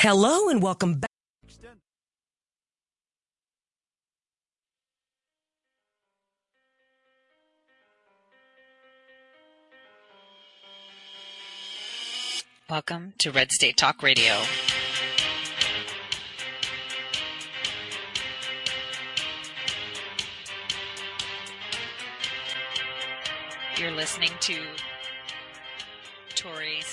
Hello and welcome back. Welcome to Red State Talk Radio. You're listening to Tore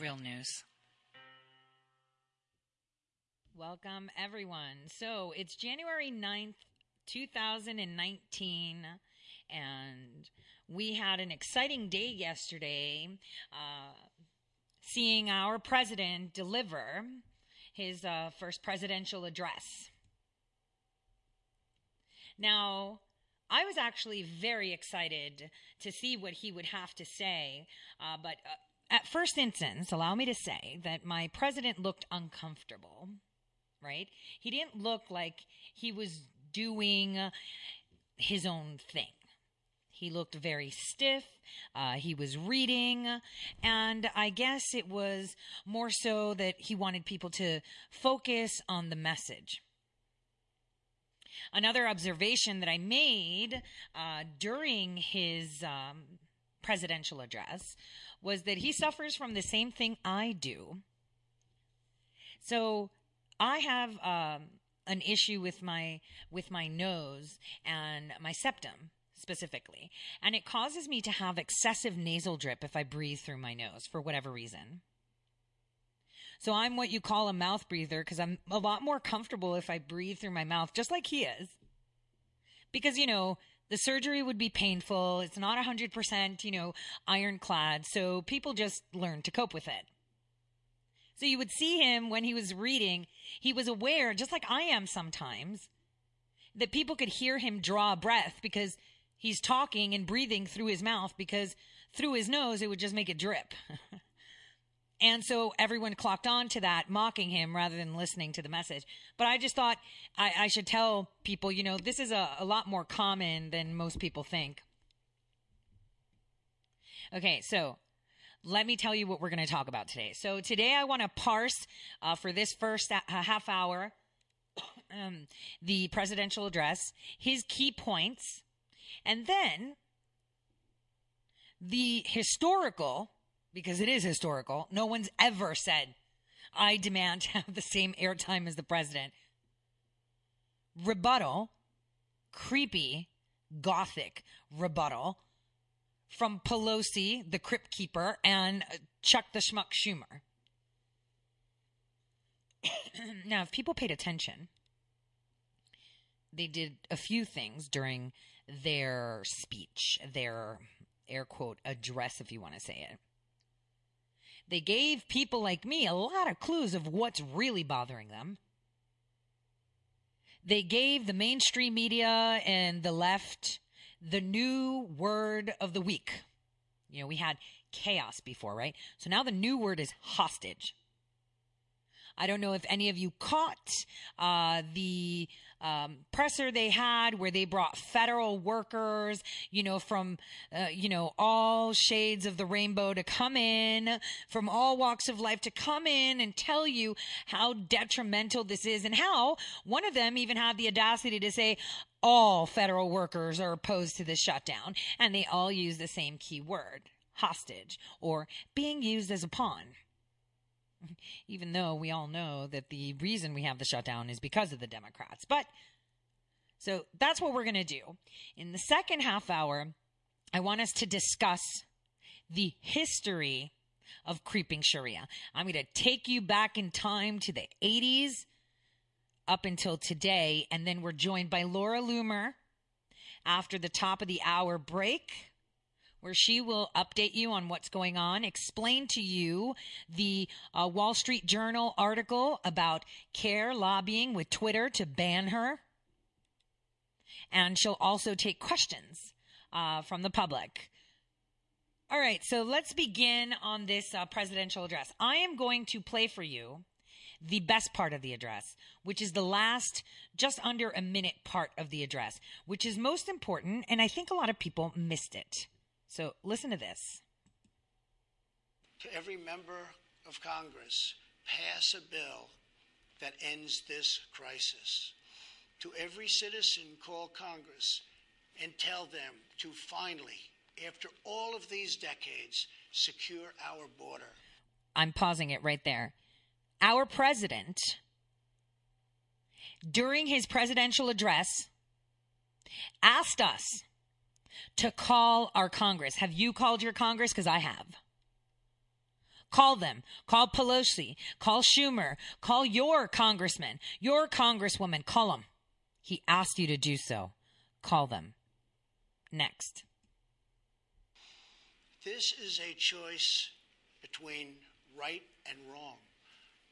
Real news. Welcome, everyone. So it's January 9th, 2019, and we had an exciting day yesterday, seeing our president deliver his first presidential address. Now, I was actually very excited to see what he would have to say, but at first instance, allow me to say that my president looked uncomfortable, right? He didn't look like he was doing his own thing. He looked very stiff. He was reading. And I guess it was more so that he wanted people to focus on the message. Another observation that I made during his presidential address was that he suffers from the same thing I do. So I have an issue with my nose and my septum specifically, and it causes me to have excessive nasal drip if I breathe through my nose for whatever reason. So I'm what you call a mouth breather, because I'm a lot more comfortable if I breathe through my mouth, just like he is. Because, you know, the surgery would be painful. It's not 100%, you know, ironclad. So people just learn to cope with it. So you would see him when he was reading. He was aware, just like I am sometimes, that people could hear him draw a breath because he's talking and breathing through his mouth, because through his nose, it would just make it drip. And so everyone clocked on to that, mocking him rather than listening to the message. But I just thought I should tell people, you know, this is a lot more common than most people think. Okay, so let me tell you what we're going to talk about today. So today I want to parse for this first half hour the presidential address, his key points, and then the historical, because it is historical. No one's ever said, I demand to have the same airtime as the president. Rebuttal, creepy, gothic rebuttal from Pelosi, the Crypt Keeper, and Chuck the Schmuck Schumer. Now, if people paid attention, they did a few things during their speech, their air quote address, if you want to say it. They gave people like me a lot of clues of what's really bothering them. They gave the mainstream media and the left the new word of the week. You know, we had chaos before, right? So now the new word is hostage. I don't know if any of you caught the presser they had where they brought federal workers, you know, from, you know, all shades of the rainbow to come in, from all walks of life to come in and tell you how detrimental this is, and how one of them even had the audacity to say all federal workers are opposed to this shutdown, and they all use the same key word, hostage, or being used as a pawn. Even though we all know that the reason we have the shutdown is because of the Democrats. But so that's what we're going to do. In the second half hour, I want us to discuss the history of creeping Sharia. I'm going to take you back in time to the 80s up until today. And then we're joined by Laura Loomer after the top of the hour break. where she will update you on what's going on, explain to you the Wall Street Journal article about CARE lobbying with Twitter to ban her. And she'll also take questions from the public. All right, so let's begin on this presidential address. I am going to play for you the best part of the address, which is the last just under a minute part of the address, which is most important, and I think a lot of people missed it. So listen to this. To every member of Congress, pass a bill that ends this crisis. To every citizen, call Congress and tell them to finally, after all of these decades, secure our border. I'm pausing it right there. Our president, during his presidential address, asked us to call our Congress. Have you called your Congress? Because I have. Call them. Call Pelosi. Call Schumer. Call your congressman, your congresswoman. Call them. He asked you to do so. Call them. Next. This is a choice between right and wrong,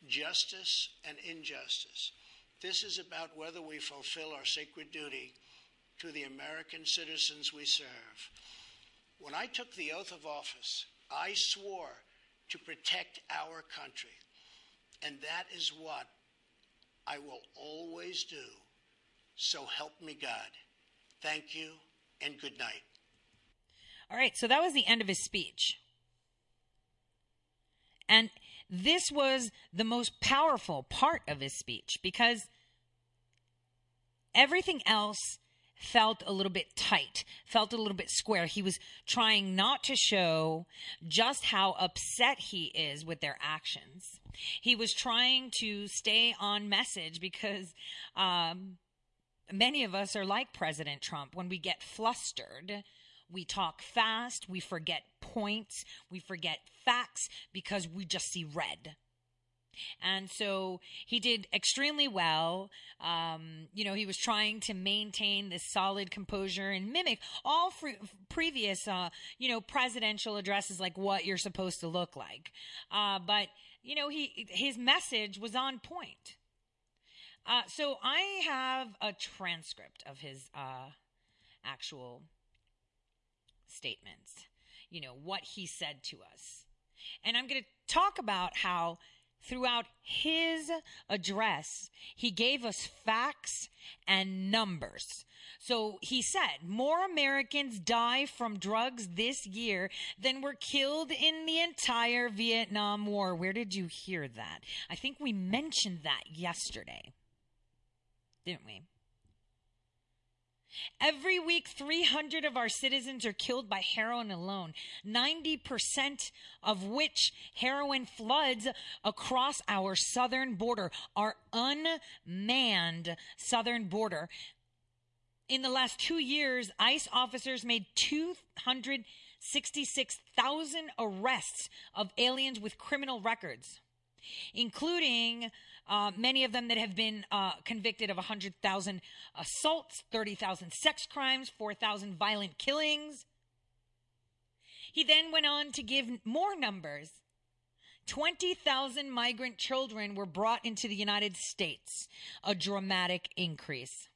justice and injustice. This is about whether we fulfill our sacred duty to the American citizens we serve. When I took the oath of office, I swore to protect our country, and that is what I will always do. So help me God. Thank you, and good night. All right, so that was the end of his speech. And this was the most powerful part of his speech, because everything else felt a little bit tight, felt a little bit square. He was trying not to show just how upset he is with their actions. He was trying to stay on message because many of us are like President Trump. When we get flustered, we talk fast, we forget points, we forget facts because we just see red. And so he did extremely well. You know, he was trying to maintain this solid composure and mimic all previous, presidential addresses, like what you're supposed to look like. But, you know, his message was on point. So I have a transcript of his actual statements, you know, what he said to us. And I'm going to talk about how throughout his address, he gave us facts and numbers. So he said, more Americans die from drugs this year than were killed in the entire Vietnam War. Where did you hear that? I think we mentioned that yesterday, didn't we? Every week, 300 of our citizens are killed by heroin alone, 90% of which heroin floods across our southern border, our unmanned southern border. In the last 2 years, ICE officers made 266,000 arrests of aliens with criminal records, including many of them that have been convicted of 100,000 assaults, 30,000 sex crimes, 4,000 violent killings. He then went on to give more numbers. 20,000 migrant children were brought into the United States, a dramatic increase.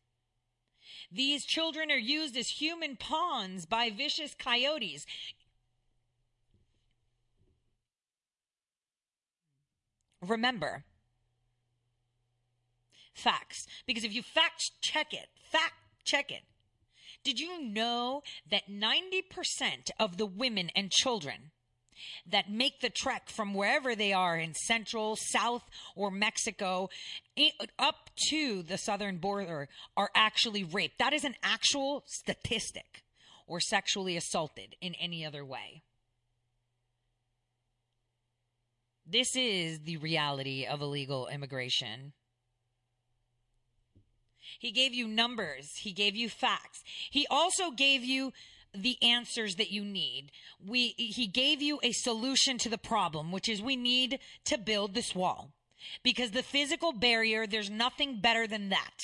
These children are used as human pawns by vicious coyotes. Remember, facts, because if you fact check it, did you know that 90% of the women and children that make the trek from wherever they are in Central, South, or Mexico up to the southern border are actually raped? That is an actual statistic, or sexually assaulted in any other way. This is the reality of illegal immigration. He gave you numbers. He gave you facts. He also gave you the answers that you need. He gave you a solution to the problem, which is we need to build this wall. Because the physical barrier, there's nothing better than that.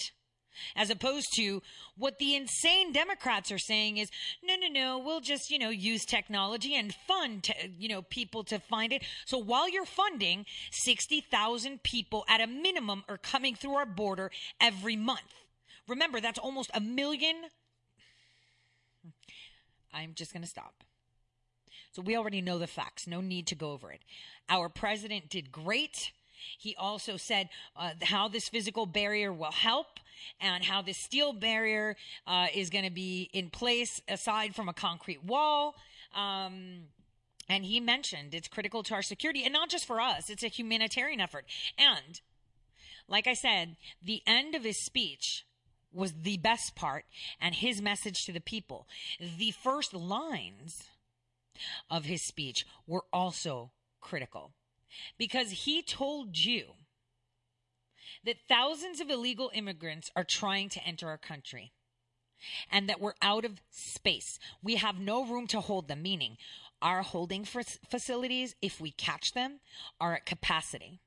as opposed to what the insane Democrats are saying is, no, we'll just, use technology and fund, people to find it. So while you're funding, 60,000 people at a minimum are coming through our border every month. Remember, that's almost 1 million. I'm just going to stop. So we already know the facts. No need to go over it. Our president did great. He also said how this physical barrier will help and how this steel barrier is going to be in place aside from a concrete wall. And he mentioned it's critical to our security, and not just for us. It's a humanitarian effort. And like I said, the end of his speech was the best part, and his message to the people. The first lines of his speech were also critical, because he told you that thousands of illegal immigrants are trying to enter our country and that we're out of space. We have no room to hold them, meaning our holding facilities, if we catch them, are at capacity.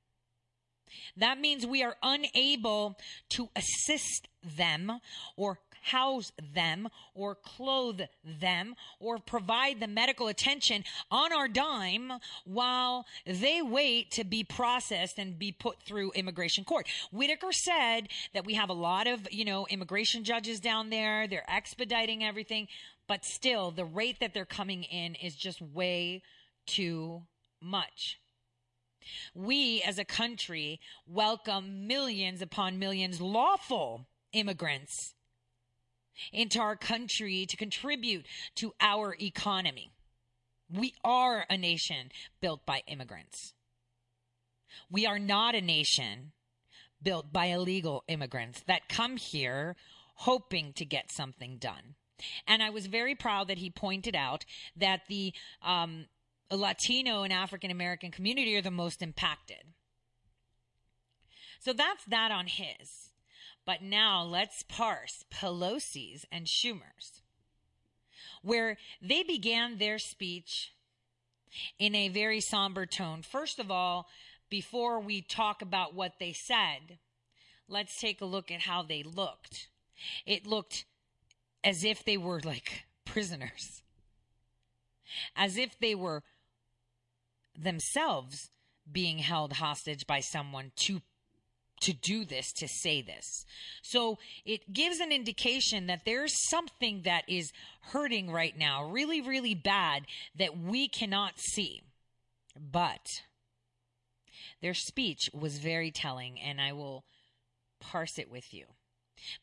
That means we are unable to assist them or house them or clothe them or provide the medical attention on our dime while they wait to be processed and be put through immigration court. Whitaker said that we have a lot of, immigration judges down there. They're expediting everything, but still the rate that they're coming in is just way too much. We as a country welcome millions upon millions lawful immigrants into our country to contribute to our economy. We are a nation built by immigrants. We are not a nation built by illegal immigrants that come here hoping to get something done. And I was very proud that he pointed out that the Latino and African American community are the most impacted. So that's that on his. But now let's parse Pelosi's and Schumer's, where they began their speech in a very somber tone. First of all, before we talk about what they said, let's take a look at how they looked. It looked as if they were like prisoners, as if they were themselves being held hostage by someone to do this, to say this. So it gives an indication that there's something that is hurting right now, really, really bad, that we cannot see. But their speech was very telling, and I will parse it with you.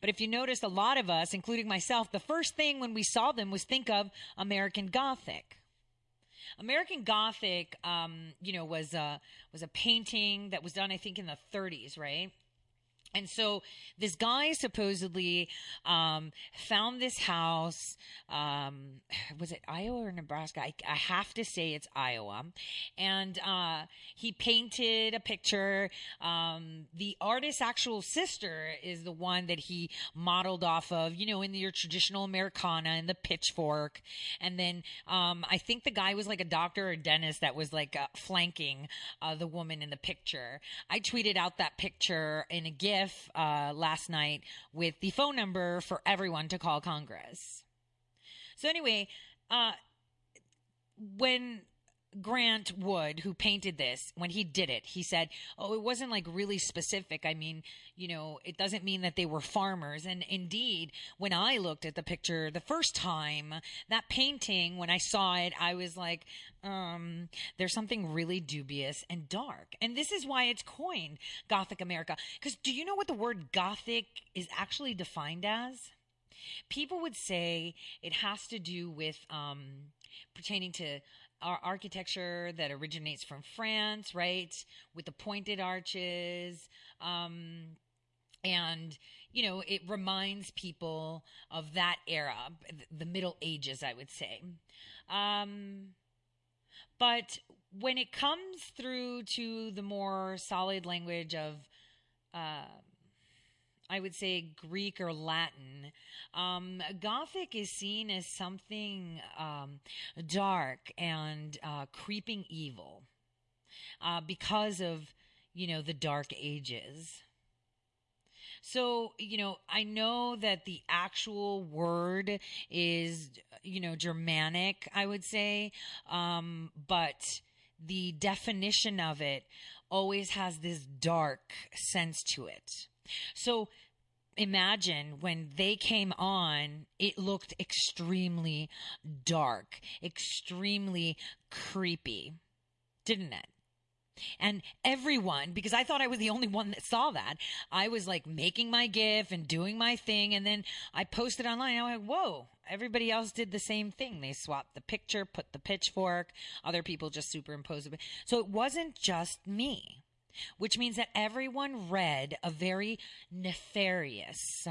But if you notice, a lot of us, including myself, the first thing when we saw them was think of American Gothic. American Gothic, was a painting that was done, I think, in the 30s, right? And so this guy supposedly found this house. Was it Iowa or Nebraska? I have to say it's Iowa. And he painted a picture. The artist's actual sister is the one that he modeled off of, in your traditional Americana and the pitchfork. And then I think the guy was like a doctor or dentist that was like flanking the woman in the picture. I tweeted out that picture in a gift last night with the phone number for everyone to call Congress. So anyway, when Grant Wood, who painted this, when he did it, he said, oh, it wasn't like really specific. I mean, it doesn't mean that they were farmers. And indeed, when I looked at the picture the first time, that painting, when I saw it, I was like, there's something really dubious and dark. And this is why it's coined Gothic America. Because do you know what the word Gothic is actually defined as? People would say it has to do with pertaining to our architecture that originates from France, right? With the pointed arches. And it reminds people of that era, the Middle Ages, I would say. But when it comes through to the more solid language of, I would say, Greek or Latin, Gothic is seen as something dark and creeping evil because of, the Dark Ages. So, you know, I know that the actual word is, you know, Germanic, I would say, but the definition of it always has this dark sense to it. So imagine when they came on, it looked extremely dark, extremely creepy, didn't it? And everyone, because I thought I was the only one that saw that, I was like making my GIF and doing my thing. And then I posted online. I was like, whoa, everybody else did the same thing. They swapped the picture, put the pitchfork. Other people just superimposed it. So it wasn't just me, which means that everyone read a very nefarious,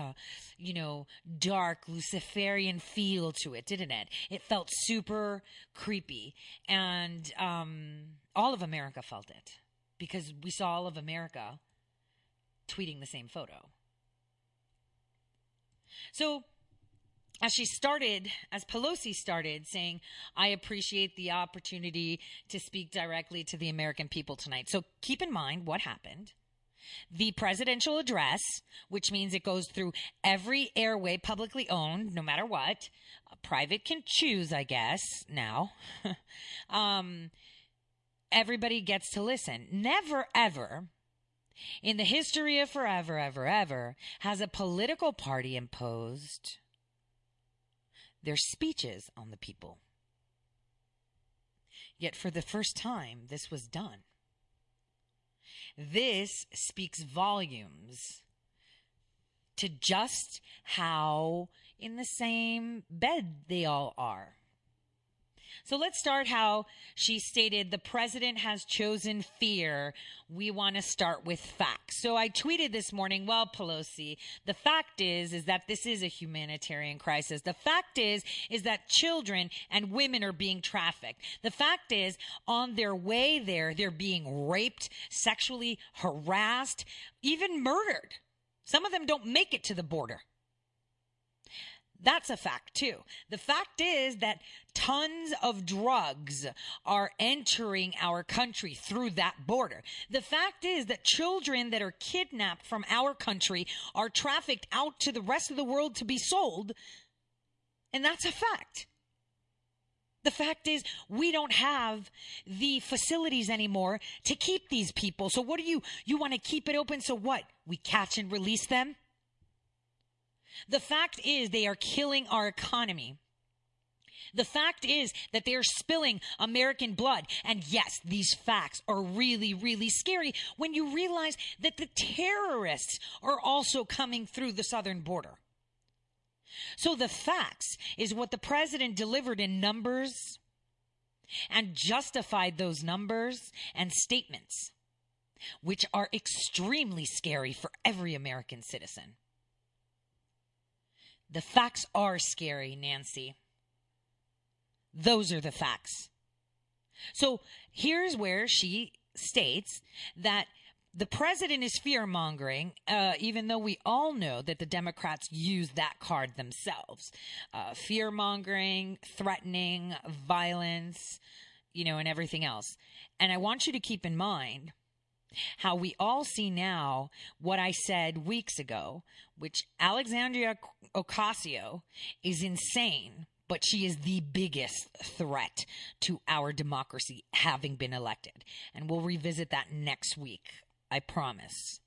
you know, dark Luciferian feel to it, didn't it? It felt super creepy. And all of America felt it, because we saw all of America tweeting the same photo. So as Pelosi started saying, I appreciate the opportunity to speak directly to the American people tonight. So keep in mind what happened. The presidential address, which means it goes through every airway publicly owned, no matter what. Private can choose, I guess, now. Everybody gets to listen. Never, ever in the history of forever, ever, ever has a political party imposed their speeches on the people. Yet for the first time, this was done. This speaks volumes to just how in the same bed they all are. So let's start how she stated, the president has chosen fear. We want to start with facts. So I tweeted this morning, well, Pelosi, the fact is that this is a humanitarian crisis. The fact is that children and women are being trafficked. The fact is, on their way there, they're being raped, sexually harassed, even murdered. Some of them don't make it to the border. That's a fact, too. The fact is that tons of drugs are entering our country through that border. The fact is that children that are kidnapped from our country are trafficked out to the rest of the world to be sold. And that's a fact. The fact is, we don't have the facilities anymore to keep these people. So what do you want to keep it open? So what? We catch and release them? The fact is they are killing our economy. The fact is that they are spilling American blood. And yes, these facts are really, really scary when you realize that the terrorists are also coming through the southern border. So the facts is what the president delivered in numbers and justified those numbers and statements, which are extremely scary for every American citizen. The facts are scary, Nancy. Those are the facts. So here's where she states that the president is fear-mongering, even though we all know that the Democrats use that card themselves. Fear-mongering, threatening, violence, you know, and everything else. And I want you to keep in mind how we all see now what I said weeks ago, which Alexandria Ocasio is insane, but she is the biggest threat to our democracy having been elected. And we'll revisit that next week, I promise.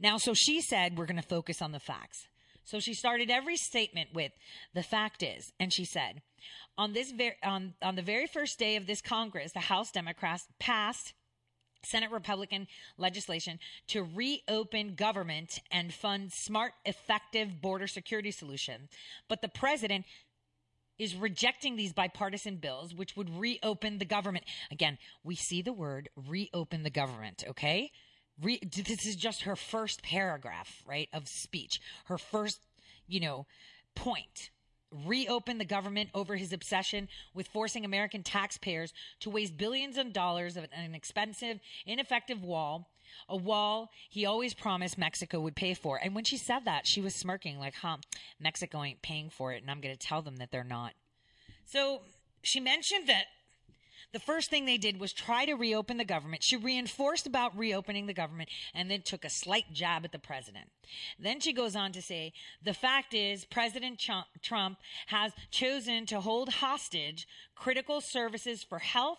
Now, so she said we're going to focus on the facts. So she started every statement with, the fact is, and she said, on the very first day of this Congress, the House Democrats passed Senate Republican legislation to reopen government and fund smart, effective border security solutions. But the president is rejecting these bipartisan bills, which would reopen the government. Again, we see the word reopen the government, okay? This is just her first paragraph, right, of speech, her first, you know, point. Reopen the government over his obsession with forcing American taxpayers to waste billions of dollars of an expensive, ineffective wall, a wall he always promised Mexico would pay for. And when she said that, she was smirking like, Mexico ain't paying for it, and I'm going to tell them that they're not. So she mentioned that The first thing they did was try to reopen the government. She reinforced about reopening the government and then took a slight jab at the president. Then she goes on to say, the fact is President Trump has chosen to hold hostage critical services for health,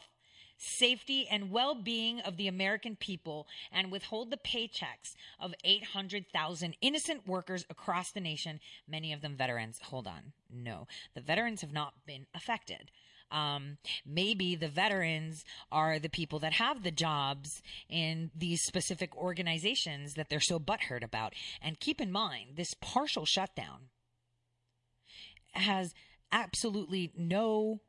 safety, and well-being of the American people and withhold the paychecks of 800,000 innocent workers across the nation, many of them veterans. Hold on. No, the veterans have not been affected. Maybe the veterans are the people that have the jobs in these specific organizations that they're so butthurt about. And keep in mind, this partial shutdown has absolutely no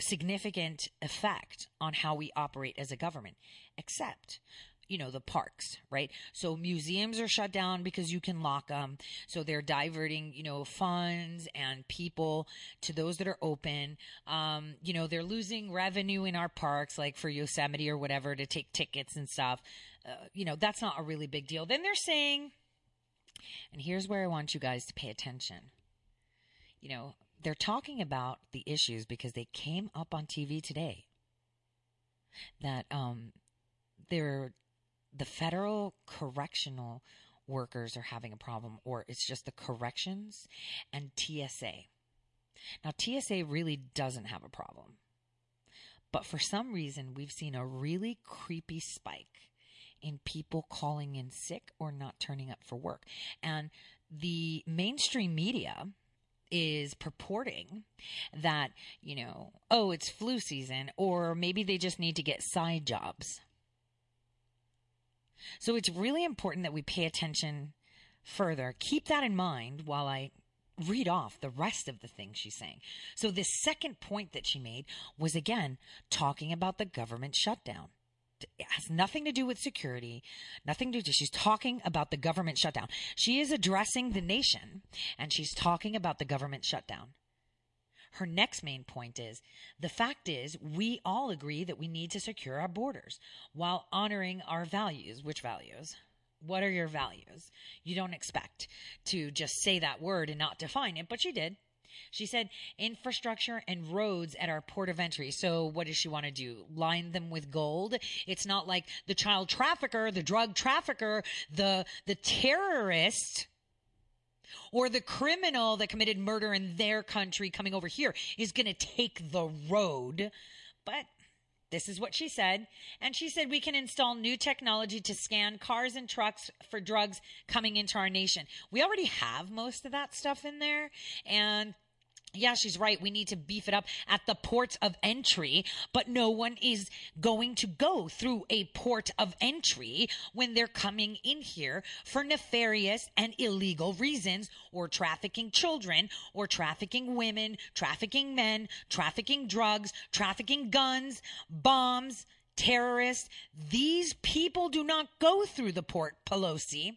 significant effect on how we operate as a government, except, you know, the parks, right? So museums are shut down because you can lock them. So they're diverting, you know, funds and people to those that are open. You know, they're losing revenue in our parks, like for Yosemite or whatever, to take tickets and stuff. You know, that's not a really big deal. Then they're saying, and here's where I want you guys to pay attention, you know, they're talking about the issues because they came up on TV today that the federal correctional workers are having a problem, or it's just the corrections and TSA. Now, TSA really doesn't have a problem, but for some reason, we've seen a really creepy spike in people calling in sick or not turning up for work. And the mainstream media is purporting that, you know, oh, it's flu season, or maybe they just need to get side jobs. So it's really important that we pay attention further. Keep that in mind while I read off the rest of the things she's saying. So this second point that she made was, again, talking about the government shutdown. It has nothing to do with security, nothing to do. She's talking about the government shutdown. She is addressing the nation, and she's talking about the government shutdown. Her next main point is, the fact is, we all agree that we need to secure our borders while honoring our values. Which values? What are your values? You don't expect to just say that word and not define it, but she did. She said infrastructure and roads at our port of entry. So what does she want to do? Line them with gold? It's not like the child trafficker, the drug trafficker, the terrorist, or the criminal that committed murder in their country coming over here is going to take the road. But this is what she said. And she said we can install new technology to scan cars and trucks for drugs coming into our nation. We already have most of that stuff in there. And yeah, she's right. We need to beef it up at the ports of entry, but no one is going to go through a port of entry when they're coming in here for nefarious and illegal reasons, or trafficking children, or trafficking women, trafficking men, trafficking drugs, trafficking guns, bombs, terrorists. These people do not go through the port, Pelosi.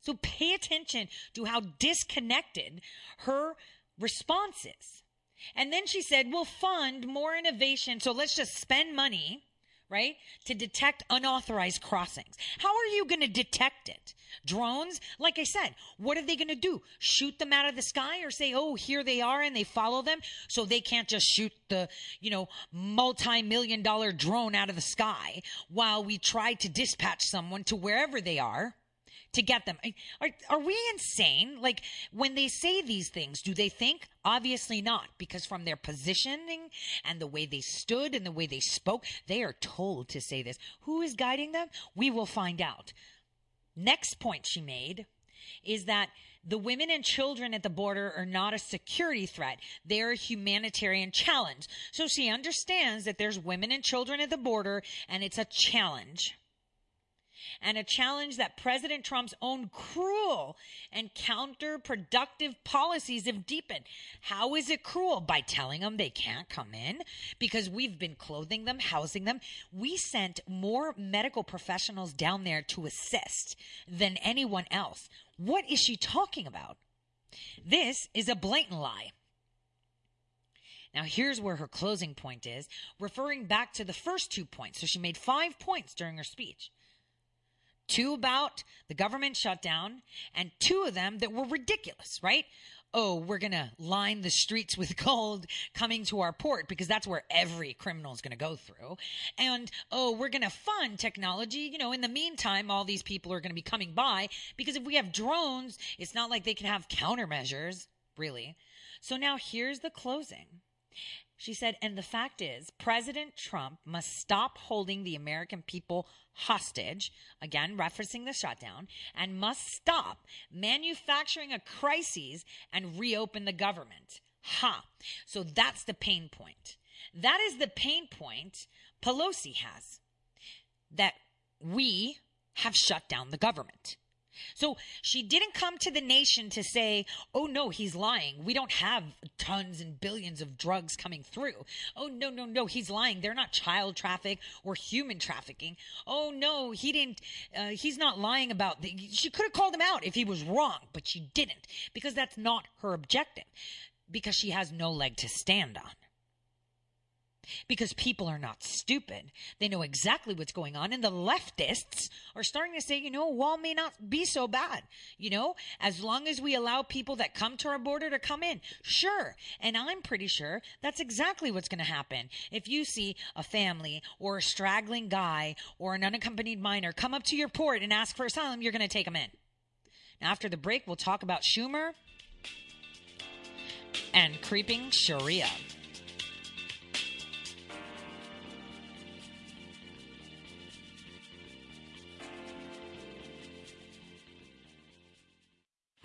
So pay attention to how disconnected her responses. And then she said, we'll fund more innovation. So let's just spend money, right, to detect unauthorized crossings. How are you going to detect it? Drones? Like I said, what are they going to do? Shoot them out of the sky, or say, oh, here they are, and they follow them, so they can't just shoot the, you know, multi-million-dollar drone out of the sky while we try to dispatch someone to wherever they are to get them. Are we insane? Like, when they say these things, do they think? Obviously not, because from their positioning and the way they stood and the way they spoke, they are told to say this. Who is guiding them? We will find out. Next point she made is that the women and children at the border are not a security threat. They're a humanitarian challenge. So she understands that there's women and children at the border, and it's a challenge. And a challenge that President Trump's own cruel and counterproductive policies have deepened. How is it cruel? By telling them they can't come in, because we've been clothing them, housing them. We sent more medical professionals down there to assist than anyone else. What is she talking about? This is a blatant lie. Now, here's where her closing point is, referring back to the first 2 points. So she made 5 points during her speech. 2 about the government shutdown, and 2 of them that were ridiculous, right? oh, we're going to line the streets with gold coming to our port, because that's where every criminal is going to go through. And, oh, we're going to fund technology. You know, in the meantime, all these people are going to be coming by, because if we have drones, it's not like they can have countermeasures, really. So now here's the closing. She said, and the fact is, President Trump must stop holding the American people hostage, again, referencing the shutdown, and must stop manufacturing a crisis and reopen the government. Ha. So that's the pain point. That is the pain point Pelosi has, that we have shut down the government. So she didn't come to the nation to say, oh, no, he's lying. We don't have tons and billions of drugs coming through. Oh, no, no, no, he's lying. They're not child traffic or human trafficking. Oh, no, he didn't. He's not lying about the. She could have called him out if he was wrong, but she didn't, because that's not her objective, because she has no leg to stand on. Because people are not stupid. They know exactly what's going on. And the leftists are starting to say, you know, a wall may not be so bad. You know, as long as we allow people that come to our border to come in. Sure. And I'm pretty sure that's exactly what's going to happen. If you see a family or a straggling guy or an unaccompanied minor come up to your port and ask for asylum, you're going to take them in. Now, after the break, we'll talk about Schumer and creeping Sharia.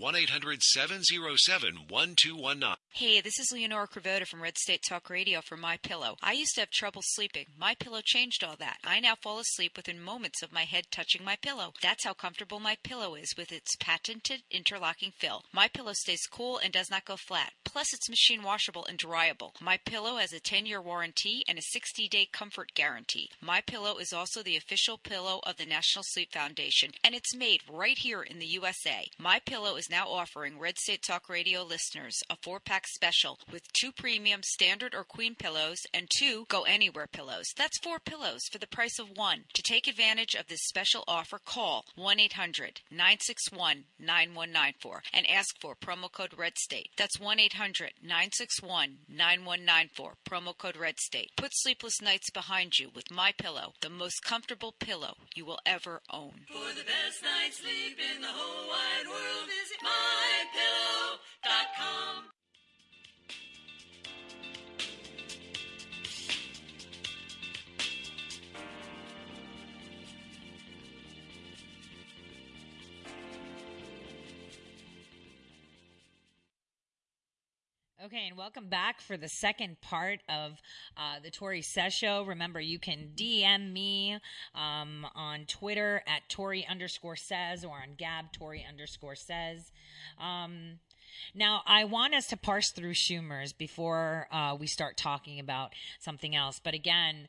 1-800-707-1219. Hey, this is Leonora Cravota from Red State Talk Radio for MyPillow. I used to have trouble sleeping. MyPillow changed all that. I now fall asleep within moments of my head touching my pillow. That's how comfortable MyPillow is with its patented interlocking fill. MyPillow stays cool and does not go flat. Plus, it's machine washable and dryable. MyPillow has a 10-year warranty and a 60-day comfort guarantee. MyPillow is also the official pillow of the National Sleep Foundation, and it's made right here in the USA. MyPillow is now offering Red State Talk Radio listeners a 4-pack special with 2 premium standard or queen pillows and 2 go-anywhere pillows. That's 4 pillows for the price of 1. To take advantage of this special offer, call 1-800-961-9194 and ask for promo code Red State. That's 1-800-961-9194, promo code Red State. Put sleepless nights behind you with MyPillow, the most comfortable pillow you will ever own. For the best night's sleep in the whole wide world, visit MyPillow.com. Okay, and welcome back for the second part of the Tori Says Show. Remember, you can DM me on Twitter at Tori_says or on Gab, Tori_says. Now, I want us to parse through Schumer's before we start talking about something else. But again,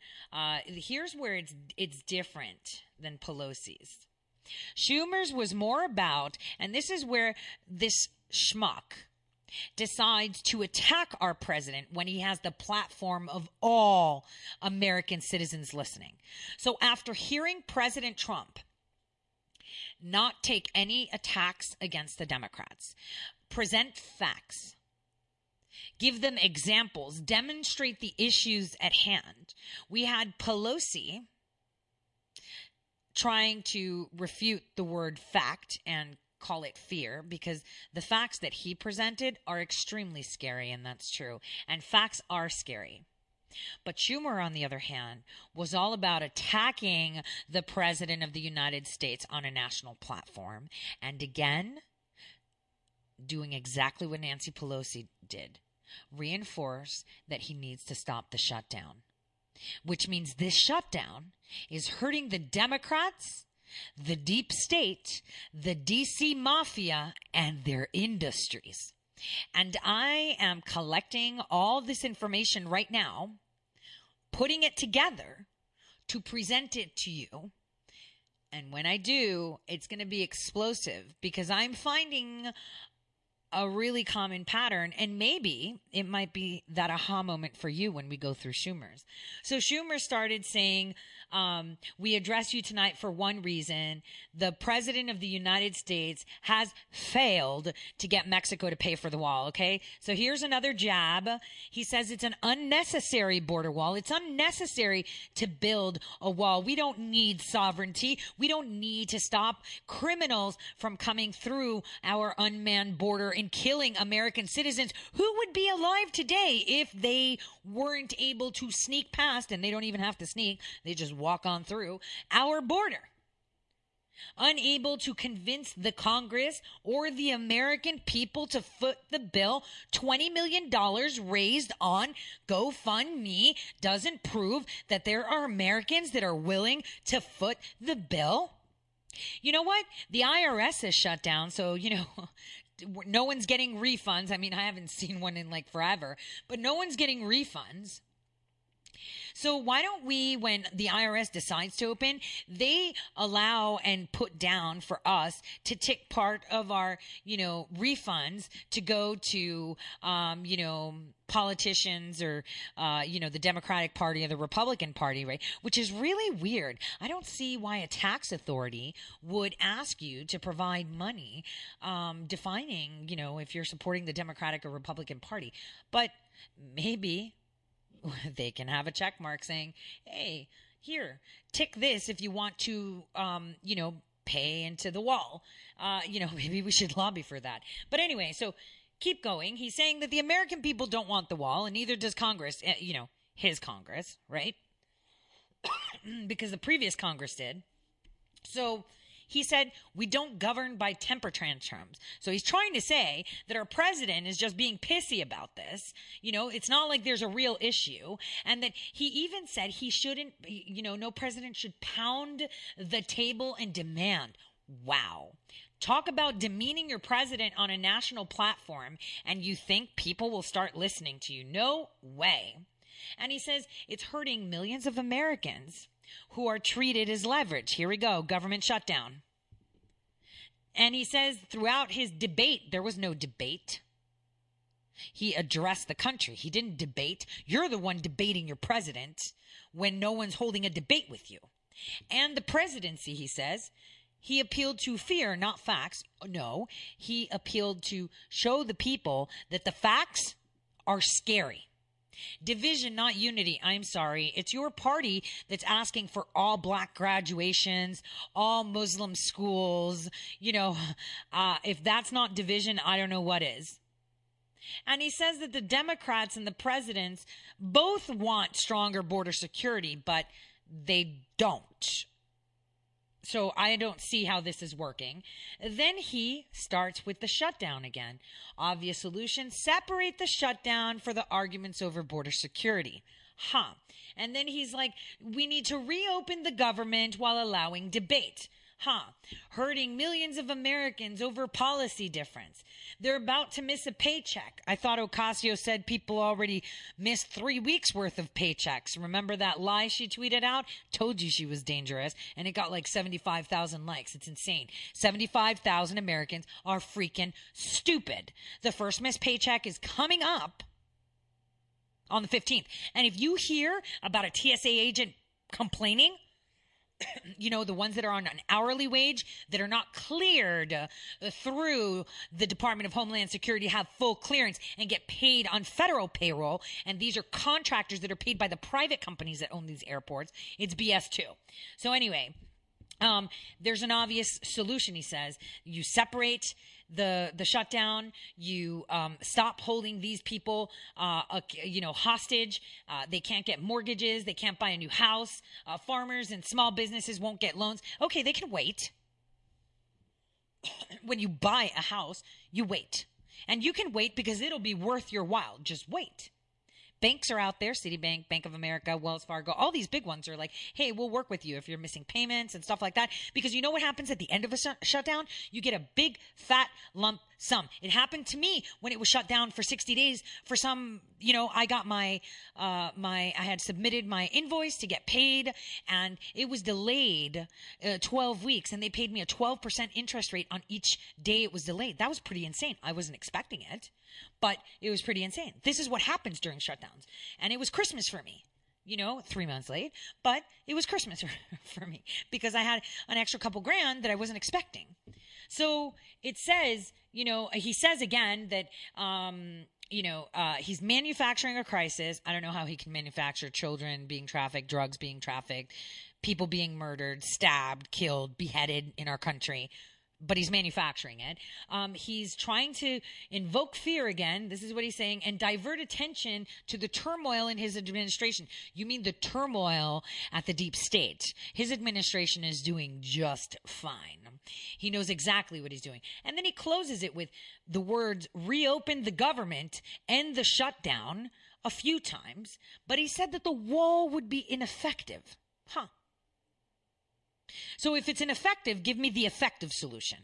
here's where it's different than Pelosi's. Schumer's was more about, and this is where this schmuck decides to attack our president when he has the platform of all American citizens listening. So after hearing President Trump not take any attacks against the Democrats, present facts, give them examples, demonstrate the issues at hand, we had Pelosi trying to refute the word fact and call it fear, because the facts that he presented are extremely scary, and that's true. And facts are scary. But Schumer, on the other hand, was all about attacking the president of the United States on a national platform. And again, doing exactly what Nancy Pelosi did, reinforce that he needs to stop the shutdown, which means this shutdown is hurting the Democrats, the deep state, the DC mafia, and their industries. And I am collecting all this information right now, putting it together to present it to you. And when I do, it's going to be explosive, because I'm finding a really common pattern, and maybe it might be that aha moment for you when we go through Schumer's. So Schumer started saying, we address you tonight for one reason. The president of the United States has failed to get Mexico to pay for the wall. Okay. So here's another jab. He says it's an unnecessary border wall. It's unnecessary to build a wall. We don't need sovereignty. We don't need to stop criminals from coming through our unmanned border and killing American citizens who would be alive today if they weren't able to sneak past, and they don't even have to sneak. They just walk on through our border. Unable to convince the Congress or the American people to foot the bill, $20 million raised on GoFundMe doesn't prove that there are Americans that are willing to foot the bill. You know what? The IRS is shut down, so, you know, no one's getting refunds. I mean, I haven't seen one in like forever, but no one's getting refunds. So why don't we, when the IRS decides to open, they allow and put down for us to take part of our, you know, refunds to go to, you know, politicians or, you know, the Democratic Party or the Republican Party, right? Which is really weird. I don't see why a tax authority would ask you to provide money, defining, you know, if you're supporting the Democratic or Republican Party. But maybe they can have a check mark saying, hey, here, tick this if you want to, you know, pay into the wall. You know, maybe we should lobby for that. But anyway, so keep going. He's saying that the American people don't want the wall, and neither does Congress, you know, his Congress, right? Because the previous Congress did. So he said, we don't govern by temper tantrums. So he's trying to say that our president is just being pissy about this. You know, it's not like there's a real issue. And that he even said he shouldn't, you know, no president should pound the table and demand. Wow. Talk about demeaning your president on a national platform, and you think people will start listening to you. No way. And he says it's hurting millions of Americans who are treated as leverage. Here we go, government shutdown. And he says throughout his debate, there was no debate. He addressed the country. He didn't debate. You're the one debating your president when no one's holding a debate with you. And the presidency, he says, he appealed to fear, not facts. No, he appealed to show the people that the facts are scary. Division, not unity. I'm sorry. It's your party that's asking for all black graduations, all Muslim schools. You know, if that's not division, I don't know what is. And he says that the Democrats and the presidents both want stronger border security, but they don't. So I don't see how this is working. Then he starts with the shutdown again. Obvious solution, separate the shutdown for the arguments over border security. And then he's like, we need to reopen the government while allowing debate. Hurting millions of Americans over policy difference. They're about to miss a paycheck. I thought Ocasio said people already missed 3 weeks worth of paychecks. Remember that lie she tweeted out? Told you she was dangerous. And it got like 75,000 likes. It's insane. 75,000 Americans are freaking stupid. The first missed paycheck is coming up on the 15th. And if you hear about a TSA agent complaining, you know, the ones that are on an hourly wage that are not cleared through the Department of Homeland Security have full clearance and get paid on federal payroll. And these are contractors that are paid by the private companies that own these airports. It's BS too. So anyway, there's an obvious solution. He says you separate the shutdown, you stop holding these people, hostage. They can't get mortgages. They can't buy a new house. Farmers and small businesses won't get loans. Okay, they can wait. When you buy a house, you wait. And you can wait because it'll be worth your while. Just wait. Banks are out there, Citibank, Bank of America, Wells Fargo, all these big ones are like, hey, we'll work with you if you're missing payments and stuff like that. Because you know what happens at the end of a shutdown? You get a big, fat lump sum. It happened to me when it was shut down for 60 days for some, you know, I got my, I had submitted my invoice to get paid and it was delayed 12 weeks and they paid me a 12% interest rate on each day it was delayed. That was pretty insane. I wasn't expecting it, but it was pretty insane. This is what happens during shutdowns. And it was Christmas for me, you know, 3 months late, but it was Christmas for me because I had an extra couple grand that I wasn't expecting. So it says, you know, he says again that, he's manufacturing a crisis. I don't know how he can manufacture children being trafficked, drugs being trafficked, people being murdered, stabbed, killed, beheaded in our country, but he's manufacturing it. He's trying to invoke fear again. This is what he's saying, and divert attention to the turmoil in his administration. You mean the turmoil at the deep state. His administration is doing just fine. He knows exactly what he's doing. And then he closes it with the words, reopen the government, end the shutdown, a few times. But he said that the wall would be ineffective. So if it's ineffective, give me the effective solution.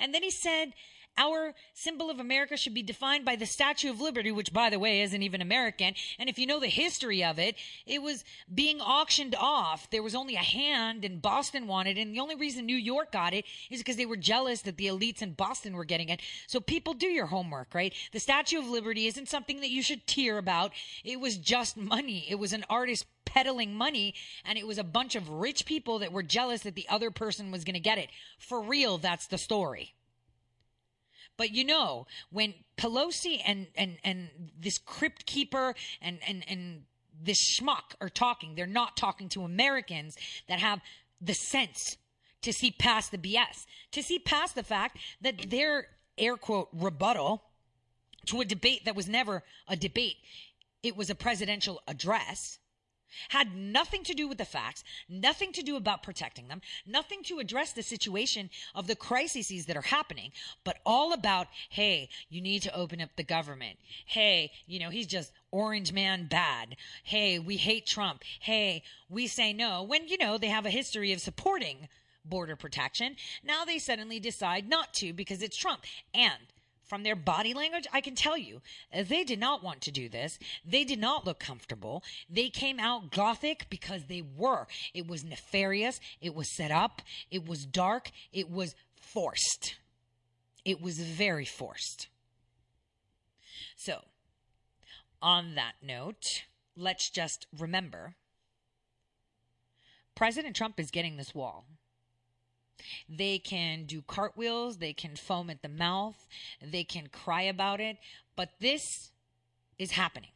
And then he said, our symbol of America should be defined by the Statue of Liberty, which, by the way, isn't even American. And if you know the history of it, it was being auctioned off. There was only a hand and Boston wanted it. And the only reason New York got it is because they were jealous that the elites in Boston were getting it. So people, do your homework, right? The Statue of Liberty isn't something that you should tear about. It was just money. It was an artist peddling money, and it was a bunch of rich people that were jealous that the other person was going to get it. For real, that's the story. But you know, when Pelosi and this crypt keeper and this schmuck are talking, they're not talking to Americans that have the sense to see past the BS, to see past the fact that their air quote rebuttal to a debate that was never a debate, it was a presidential address, had nothing to do with the facts, nothing to do about protecting them, nothing to address the situation of the crises that are happening, but all about, hey, you need to open up the government. Hey, you know, he's just orange man bad. Hey, we hate Trump. Hey, we say no. When, you know, they have a history of supporting border protection. Now they suddenly decide not to because it's Trump. And from their body language, I can tell you, they did not want to do this. They did not look comfortable. They came out Gothic because they were. It was nefarious. It was set up. It was dark. It was forced. It was very forced. So, on that note, let's just remember, President Trump is getting this wall. They can do cartwheels, they can foam at the mouth, they can cry about it, but this is happening.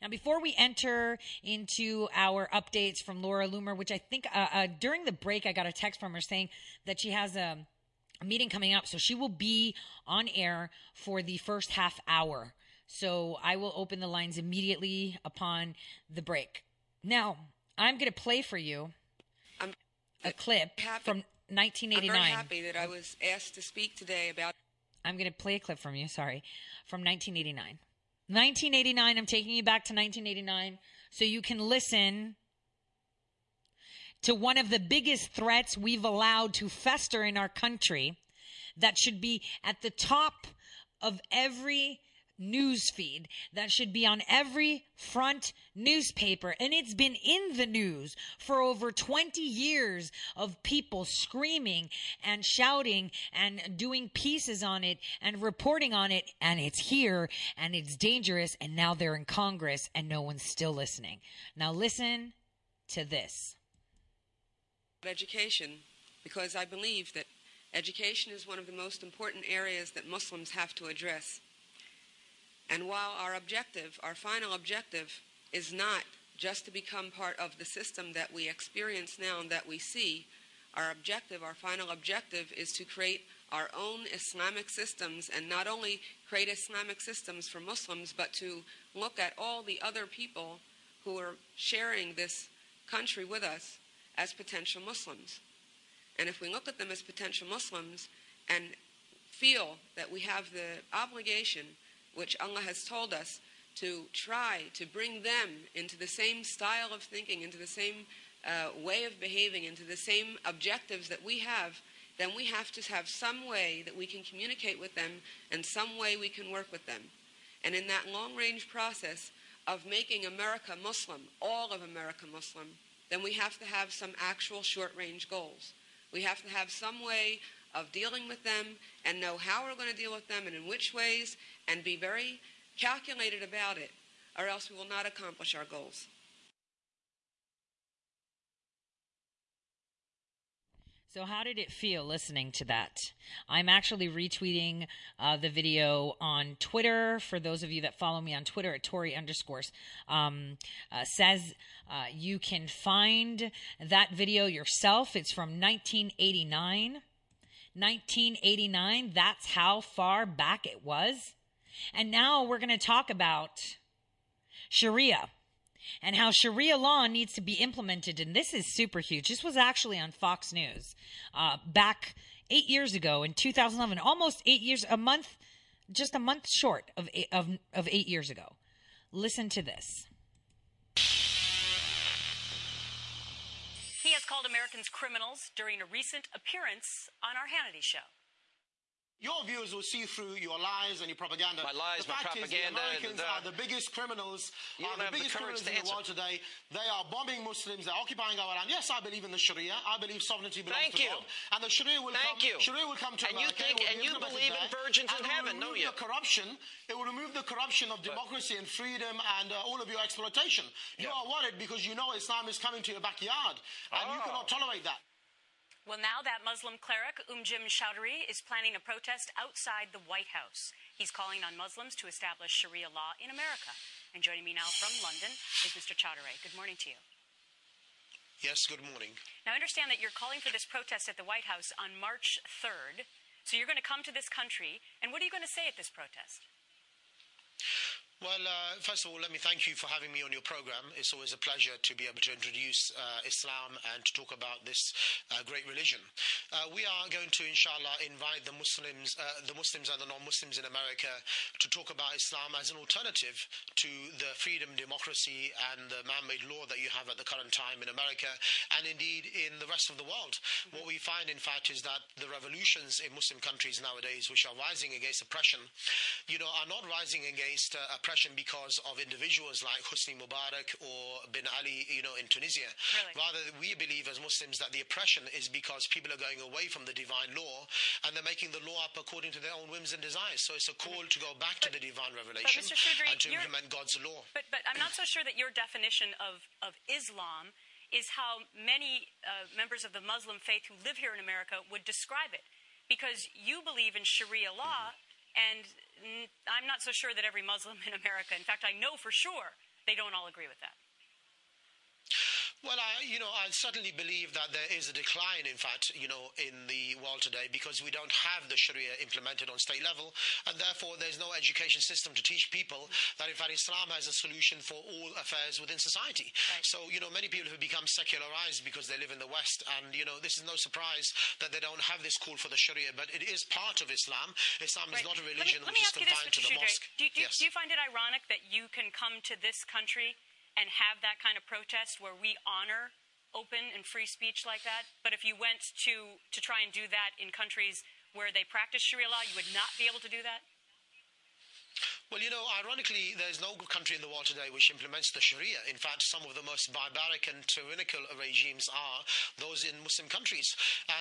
Now, before we enter into our updates from Laura Loomer, which I think during the break I got a text from her saying that she has a meeting coming up, so she will be on air for the first half hour. So I will open the lines immediately upon the break. Now, I'm going to play for you a clip from 1989. I'm very happy that I was asked to speak today about... I'm going to play a clip from you, sorry, from 1989. 1989, I'm taking you back to 1989 so you can listen to one of the biggest threats we've allowed to fester in our country that should be at the top of every news feed, that should be on every front newspaper. And it's been in the news for over 20 years of people screaming and shouting and doing pieces on it and reporting on it. And it's here and it's dangerous. And now they're in Congress and no one's still listening. Now listen to this. Education, because I believe that education is one of the most important areas that Muslims have to address. And while our objective, our final objective, is not just to become part of the system that we experience now and that we see, our objective, our final objective, is to create our own Islamic systems, and not only create Islamic systems for Muslims, but to look at all the other people who are sharing this country with us as potential Muslims. And if we look at them as potential Muslims and feel that we have the obligation which Allah has told us to try to bring them into the same style of thinking, into the same way of behaving, into the same objectives that we have, then we have to have some way that we can communicate with them and some way we can work with them. And in that long-range process of making America Muslim, all of America Muslim, then we have to have some actual short-range goals. We have to have some way of dealing with them and know how we're going to deal with them and in which ways, and be very calculated about it, or else we will not accomplish our goals. So how did it feel listening to that? I'm actually retweeting the video on Twitter. For those of you that follow me on Twitter at Tory_says you can find that video yourself. It's from 1989. 1989, that's how far back it was. And now we're going to talk about Sharia and how Sharia law needs to be implemented. And this is super huge. This was actually on Fox News back 8 years ago in 2011, almost 8 years, a month, just a month short of 8 years ago. Listen to this. He has called Americans criminals during a recent appearance on our Hannity show. Your viewers will see through your lies and your propaganda. My lies, my propaganda. The Americans are the biggest criminals. Are the biggest criminals in the world today. They are bombing Muslims. They're occupying our land. Yes, I believe in the Sharia. I believe sovereignty belongs to God. And the Sharia will come. Sharia will come to America. And you believe in virgins in heaven, don't you? It will remove the corruption of democracy and freedom and all of your exploitation. You are worried because you know Islam is coming to your backyard, and you cannot tolerate that. Well, now that Muslim cleric, Jim Chowdhury, is planning a protest outside the White House. He's calling on Muslims to establish Sharia law in America. And joining me now from London is Mr. Chowdhury. Good morning to you. Yes, good morning. Now, I understand that you're calling for this protest at the White House on March 3rd. So you're going to come to this country. And what are you going to say at this protest? Well, first of all, let me thank you for having me on your program. It's always a pleasure to be able to introduce Islam and to talk about this great religion. We are going to, inshallah, invite the Muslims and the non-Muslims in America to talk about Islam as an alternative to the freedom, democracy, and the man-made law that you have at the current time in America, and indeed in the rest of the world. What we find, in fact, is that the revolutions in Muslim countries nowadays, which are rising against oppression, you know, are not rising against oppression because of individuals like Hosni Mubarak or bin Ali, you know, in Tunisia. Really? Rather, we believe as Muslims that the oppression is because people are going away from the divine law and they're making the law up according to their own whims and desires. So it's a call to go back to the divine revelation and to implement God's law. But I'm not so sure that your definition of Islam is how many members of the Muslim faith who live here in America would describe it, because you believe in Sharia law. And I'm not so sure that every Muslim in America, in fact, I know for sure they don't all agree with that. Well, I certainly believe that there is a decline, in fact, in the world today because we don't have the Sharia implemented on state level, and therefore there's no education system to teach people that, in fact, Islam has a solution for all affairs within society. Right. So, many people have become secularized because they live in the West, and, this is no surprise that they don't have this call for the Sharia, but it is part of Islam. Islam is not a religion which is confined to the mosque. Do you find it ironic that you can come to this country and have that kind of protest where we honor open and free speech like that? But if you went to try and do that in countries where they practice Sharia law, you would not be able to do that? Well, ironically, there's no country in the world today which implements the Sharia. In fact, some of the most barbaric and tyrannical regimes are those in Muslim countries.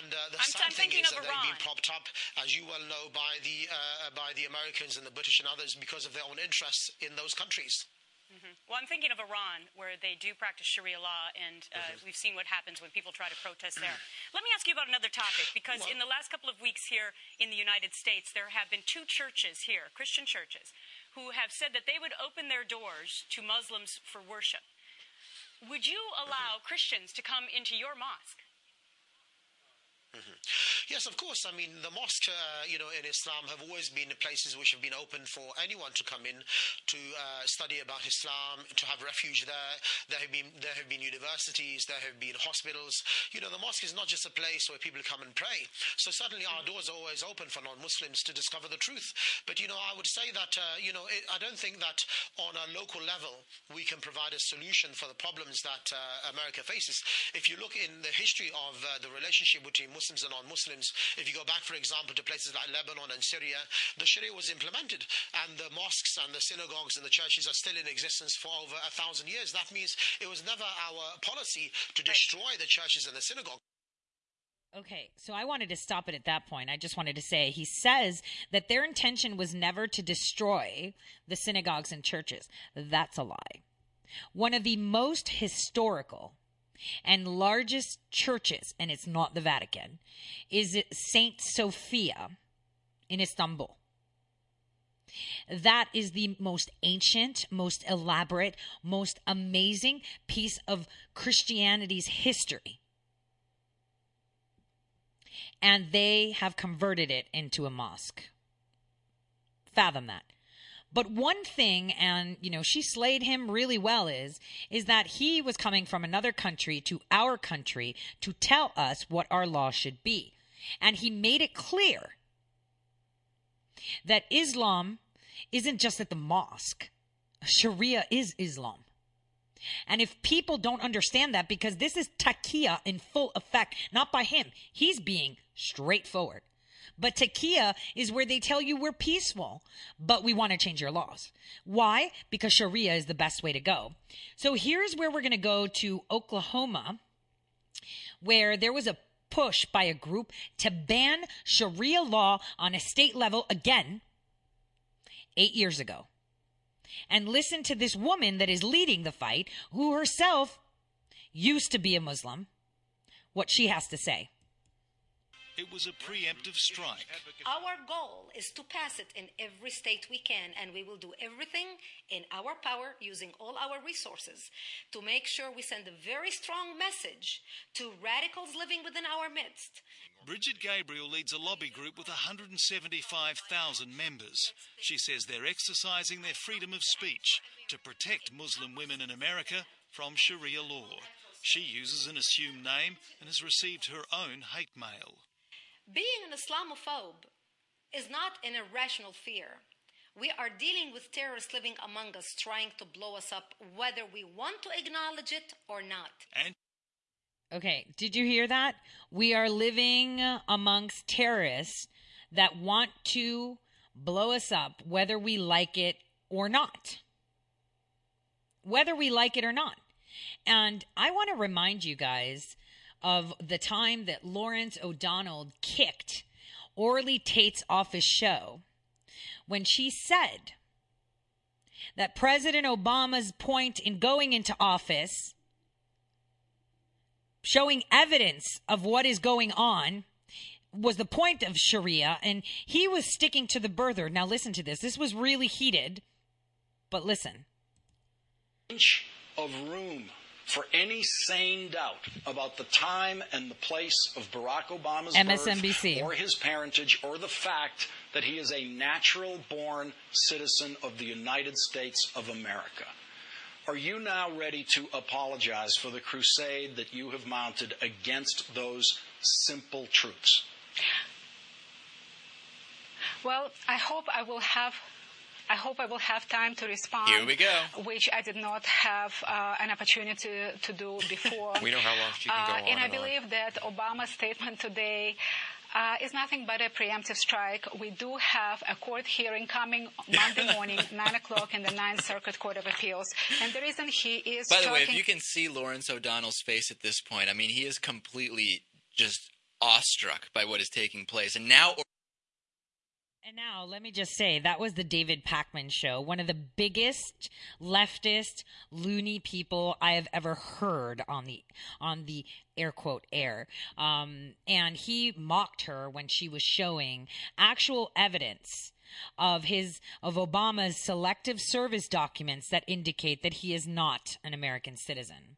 And the sad thing is that they've been propped up, as you well know, by the Americans and the British and others because of their own interests in those countries. Mm-hmm. Well, I'm thinking of Iran, where they do practice Sharia law, and we've seen what happens when people try to protest there. Let me ask you about another topic, because in the last couple of weeks here in the United States, there have been two churches here, Christian churches, who have said that they would open their doors to Muslims for worship. Would you allow Christians to come into your mosque? Mm-hmm. Yes, of course. I mean, the mosque, in Islam have always been places which have been open for anyone to come in to study about Islam, to have refuge there. There have been universities, there have been hospitals. The mosque is not just a place where people come and pray. So certainly our doors are always open for non-Muslims to discover the truth. But, I would say that, I don't think that on a local level we can provide a solution for the problems that America faces. If you look in the history of the relationship between Muslims and non-Muslims, if you go back, for example, to places like Lebanon and Syria, the Sharia was implemented, and the mosques and the synagogues and the churches are still in existence for over 1,000 years. That means it was never our policy to destroy the churches and the synagogues. Okay, so I wanted to stop it at that point. I just wanted to say he says that their intention was never to destroy the synagogues and churches. That's a lie. One of the most historical and largest churches, and it's not the Vatican, is Saint Sophia in Istanbul. That is the most ancient, most elaborate, most amazing piece of Christianity's history. And they have converted it into a mosque. Fathom that. But one thing, and, she slayed him really well, is that he was coming from another country to our country to tell us what our law should be. And he made it clear that Islam isn't just at the mosque. Sharia is Islam. And if people don't understand that, because this is taqiyya in full effect, not by him, he's being straightforward. But taqiyya is where they tell you we're peaceful, but we want to change your laws. Why? Because Sharia is the best way to go. So here's where we're going to go to Oklahoma, where there was a push by a group to ban Sharia law on a state level again 8 years ago. And listen to this woman that is leading the fight, who herself used to be a Muslim, what she has to say. It was a preemptive strike. Our goal is to pass it in every state we can, and we will do everything in our power, using all our resources, to make sure we send a very strong message to radicals living within our midst. Bridget Gabriel leads a lobby group with 175,000 members. She says they're exercising their freedom of speech to protect Muslim women in America from Sharia law. She uses an assumed name and has received her own hate mail. Being an Islamophobe is not an irrational fear. We are dealing with terrorists living among us, trying to blow us up, whether we want to acknowledge it or not. Okay, did you hear that? We are living amongst terrorists that want to blow us up, whether we like it or not. Whether we like it or not. And I want to remind you guys of the time that Lawrence O'Donnell kicked Orly Tate's off his show when she said that President Obama's point in going into office, showing evidence of what is going on, was the point of Sharia, and he was sticking to the birther. Now listen to this. This was really heated, but listen. Of room for any sane doubt about the time and the place of Barack Obama's birth or his parentage or the fact that he is a natural-born citizen of the United States of America. Are you now ready to apologize for the crusade that you have mounted against those simple truths? Well, I hope I will have time to respond. Here we go. Which I did not have an opportunity to do before. We know how long you can go on. And I believe that Obama's statement today is nothing but a preemptive strike. We do have a court hearing coming Monday morning, 9 o'clock in the Ninth Circuit Court of Appeals. And the reason he is talking— By the way, if you can see Lawrence O'Donnell's face at this point, I mean, he is completely just awestruck by what is taking place. And now, let me just say, that was the David Pakman Show, one of the biggest leftist loony people I have ever heard on the air quote air. And he mocked her when she was showing actual evidence of Obama's selective service documents that indicate that he is not an American citizen.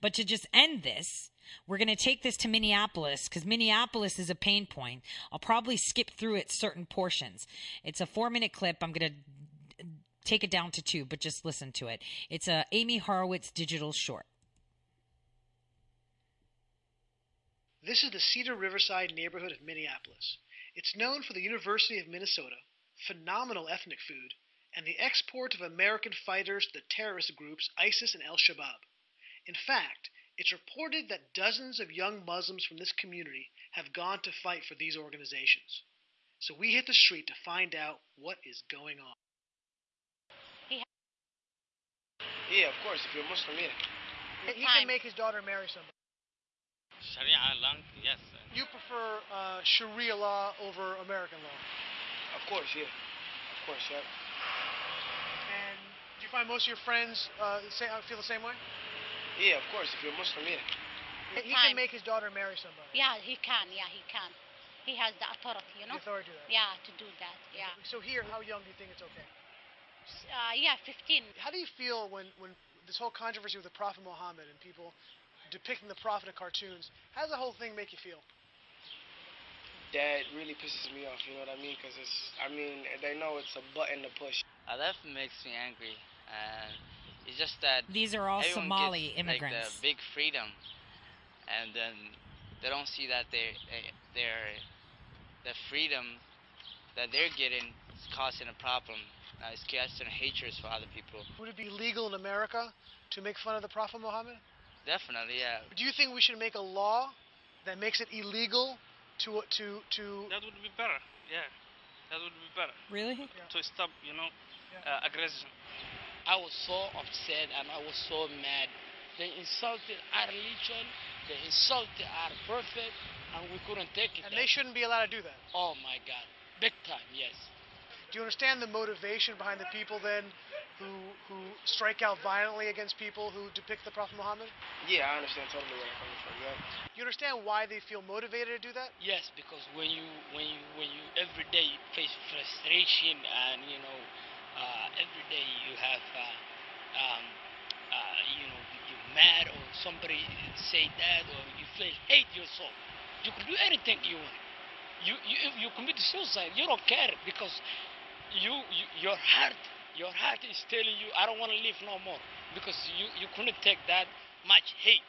But to just end this, we're going to take this to Minneapolis because Minneapolis is a pain point. I'll probably skip through it certain portions. It's a 4-minute clip. I'm going to take it down to 2, but just listen to it. It's a Ami Horowitz digital short. This is the Cedar Riverside neighborhood of Minneapolis. It's known for the University of Minnesota, phenomenal ethnic food, and the export of American fighters to the terrorist groups ISIS and al-Shabaab. In fact, it's reported that dozens of young Muslims from this community have gone to fight for these organizations. So we hit the street to find out what is going on. Yeah, of course, if you're Muslim, yeah. He can make his daughter marry somebody. Sharia law, yes. You prefer Sharia law over American law? Of course, yeah. Of course, yeah. And do you find most of your friends feel the same way? Yeah, of course, if you're Muslim, yeah. He can make his daughter marry somebody. Yeah, he can, He has the authority, you know? The authority to that. Yeah, to do that, yeah. So here, how young do you think it's okay? 15. How do you feel when this whole controversy with the Prophet Muhammad and people depicting the Prophet in cartoons, how does the whole thing make you feel? That really pisses me off, you know what I mean? Because they know it's a button to push. That makes me angry, and it's just that these are all Somali immigrants. Like, the big freedom, and then they don't see that the freedom that they're getting is causing a problem. It's causing hatred for other people. Would it be legal in America to make fun of the Prophet Muhammad? Definitely, yeah. Do you think we should make a law that makes it illegal to? That would be better. Yeah, that would be better. Really? Yeah. To stop, aggression. I was so upset and I was so mad. They insulted our religion, they insulted our prophet, and we couldn't take it. And they shouldn't be allowed to do that. Oh my God, big time, yes. Do you understand the motivation behind the people then who strike out violently against people who depict the Prophet Muhammad? Yeah, I understand totally where you're coming from, yeah. You understand why they feel motivated to do that? Yes, because when you every day you face frustration and every day you have, you're mad or somebody say that or you feel hate yourself. You can do anything you want. You commit suicide. You don't care because your heart is telling you I don't want to live no more because you couldn't take that much hate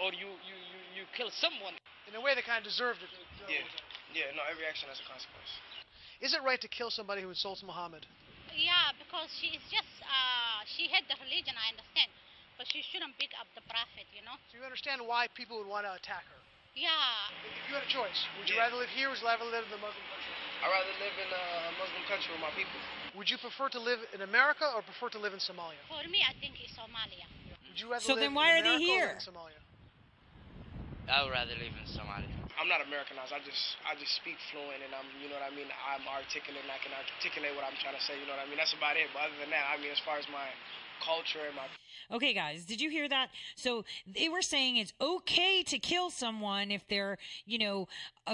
or you kill someone. In a way, they kind of deserved it. Yeah. No, every action has a consequence. Is it right to kill somebody who insults Muhammad? Yeah, because she is just, she had the religion, I understand, but she shouldn't pick up the prophet, you know? So you understand why people would want to attack her? Yeah. If you had a choice, would you rather live here or would you rather live in the Muslim country? I'd rather live in a Muslim country with my people. Would you prefer to live in America or prefer to live in Somalia? For me, I think it's Somalia. Would you rather live in America or in Somalia? I would rather live in Somalia. I'm not Americanized. I just speak fluent, and I'm, you know what I mean? I'm articulate, and I can articulate what I'm trying to say, you know what I mean? That's about it. But other than that, I mean, as far as my culture and my... Okay, guys, did you hear that? So they were saying it's okay to kill someone if they're, you know,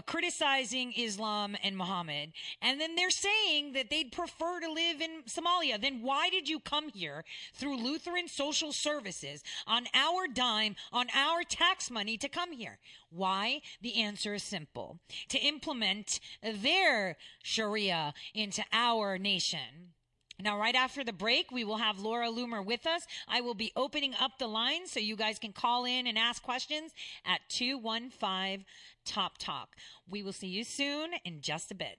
criticizing Islam and Muhammad. And then they're saying that they'd prefer to live in Somalia. Then why did you come here through Lutheran Social Services on our dime, on our tax money to come here? Why? The answer is simple. To implement their Sharia into our nation. Now, right after the break, we will have Laura Loomer with us. I will be opening up the line so you guys can call in and ask questions at 215-TOP-TALK. We will see you soon in just a bit.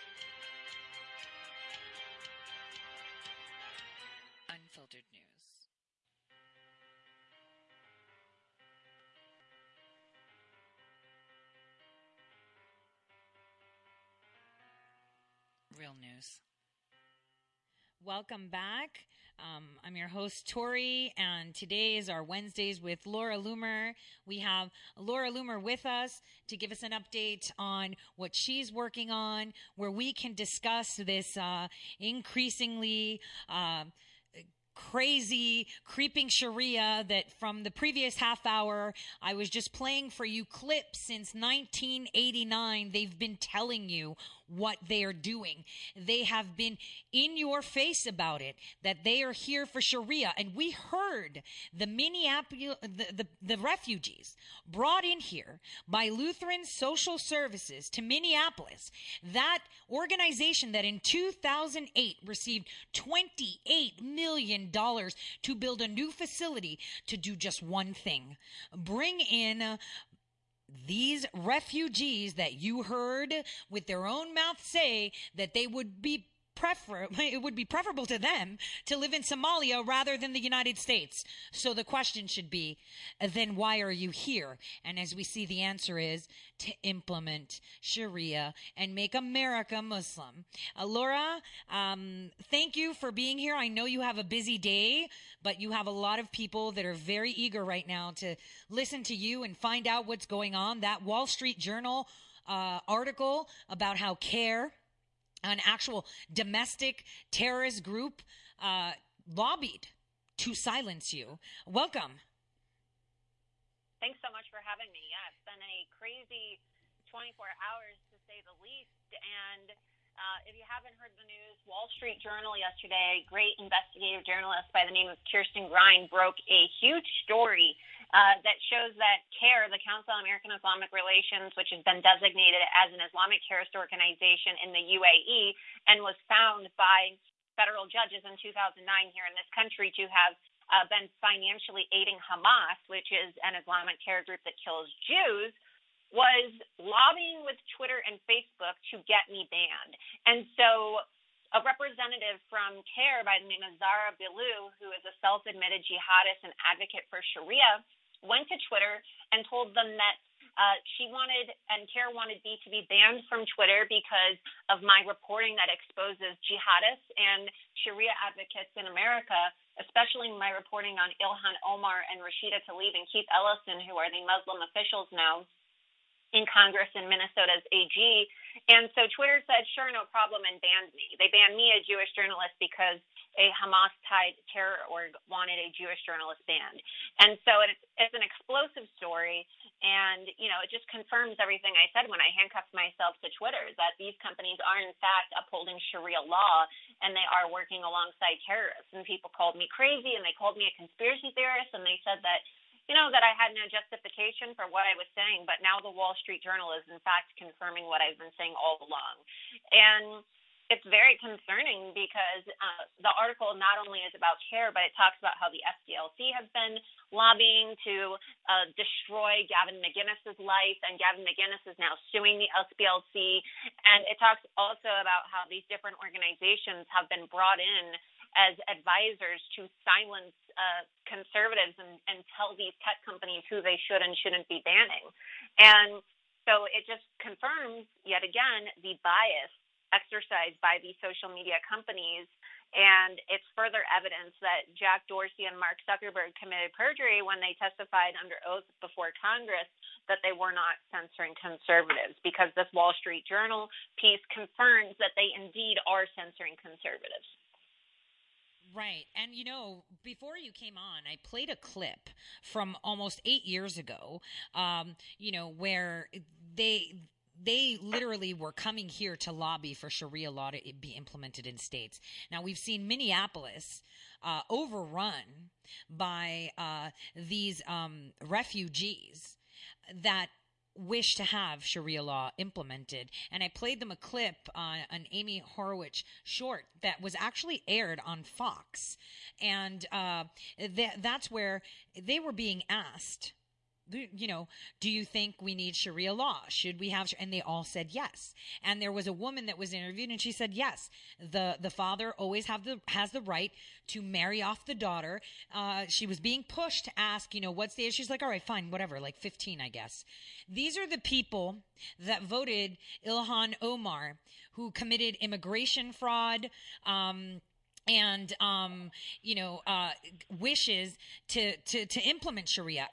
unfiltered news. Real news. Welcome back. I'm your host, Tori, and today is our Wednesdays with Laura Loomer. We have Laura Loomer with us to give us an update on what she's working on, where we can discuss this increasingly crazy, creeping Sharia that from the previous half hour, I was just playing for you clips since 1989. They've been telling you what they are doing. They have been in your face about it, that they are here for Sharia. And we heard the Minneapolis, the refugees brought in here by Lutheran Social Services to Minneapolis, that organization that in 2008 received $28 million to build a new facility to do just one thing: bring in these refugees that you heard with their own mouth say that they would be preferable to them to live in Somalia rather than the United States. So the question should be, then why are you here? And as we see, the answer is to implement Sharia and make America Muslim. Laura, thank you for being here. I know you have a busy day, but you have a lot of people that are very eager right now to listen to you and find out what's going on. That Wall Street Journal article about how CARE, an actual domestic terrorist group, lobbied to silence you. Welcome. Thanks so much for having me. Yeah, it's been a crazy 24 hours, to say the least. And if you haven't heard the news, Wall Street Journal yesterday, great investigative journalist by the name of Kirsten Grine, broke a huge story that shows that CAIR, the Council on American-Islamic Relations, which has been designated as an Islamic terrorist organization in the UAE and was found by federal judges in 2009 here in this country to have been financially aiding Hamas, which is an Islamic terror group that kills Jews, was lobbying with Twitter and Facebook to get me banned. And so a representative from CAIR by the name of Zara Bilou, who is a self-admitted jihadist and advocate for Sharia, went to Twitter and told them that she wanted, and CAIR wanted me to be banned from Twitter because of my reporting that exposes jihadists and Sharia advocates in America, especially my reporting on Ilhan Omar and Rashida Tlaib and Keith Ellison, who are the Muslim officials now in Congress in Minnesota's AG. And so Twitter said, sure, no problem, and banned me. They banned me, a Jewish journalist, because a Hamas-tied terror org wanted a Jewish journalist banned. And so it's an explosive story, and, you know, it just confirms everything I said when I handcuffed myself to Twitter, that these companies are, in fact, upholding Sharia law, and they are working alongside terrorists. And people called me crazy, and they called me a conspiracy theorist, and they said that, you know, that I had no justification for what I was saying, but now the Wall Street Journal is, in fact, confirming what I've been saying all along. And it's very concerning because the article not only is about terror, but it talks about how the SPLC has been lobbying to destroy Gavin McGinnis's life, and Gavin McGinnis is now suing the SPLC. And it talks also about how these different organizations have been brought in as advisors to silence conservatives and tell these tech companies who they should and shouldn't be banning. And so it just confirms, yet again, the bias exercised by these social media companies, and it's further evidence that Jack Dorsey and Mark Zuckerberg committed perjury when they testified under oath before Congress that they were not censoring conservatives, because this Wall Street Journal piece confirms that they indeed are censoring conservatives. Right. And, you know, before you came on, I played a clip from almost 8 years ago, you know, where they literally were coming here to lobby for Sharia law to be implemented in states. Now, we've seen Minneapolis overrun by these refugees that wish to have Sharia law implemented. And I played them a clip on an Ami Horowitz short that was actually aired on Fox. And that's where they were being asked, you know, do you think we need Sharia law? Should we have? And they all said yes. And there was a woman that was interviewed, and she said yes. The father always has the right to marry off the daughter. She was being pushed to ask, you know, what's the issue? She's like, all right, fine, whatever, like 15, I guess. These are the people that voted Ilhan Omar, who committed immigration fraud, and, you know, wishes to implement Sharia.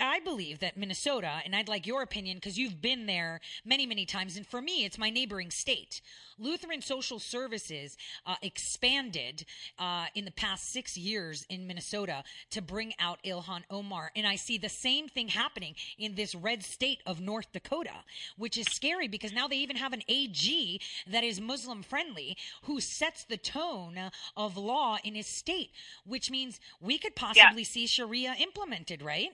I believe that Minnesota, and I'd like your opinion because you've been there many, many times. And for me, it's my neighboring state. Lutheran Social Services expanded in the past 6 years in Minnesota to bring out Ilhan Omar. And I see the same thing happening in this red state of North Dakota, which is scary because now they even have an AG that is Muslim friendly who sets the tone of law in his state, which means we could possibly see Sharia implemented, right?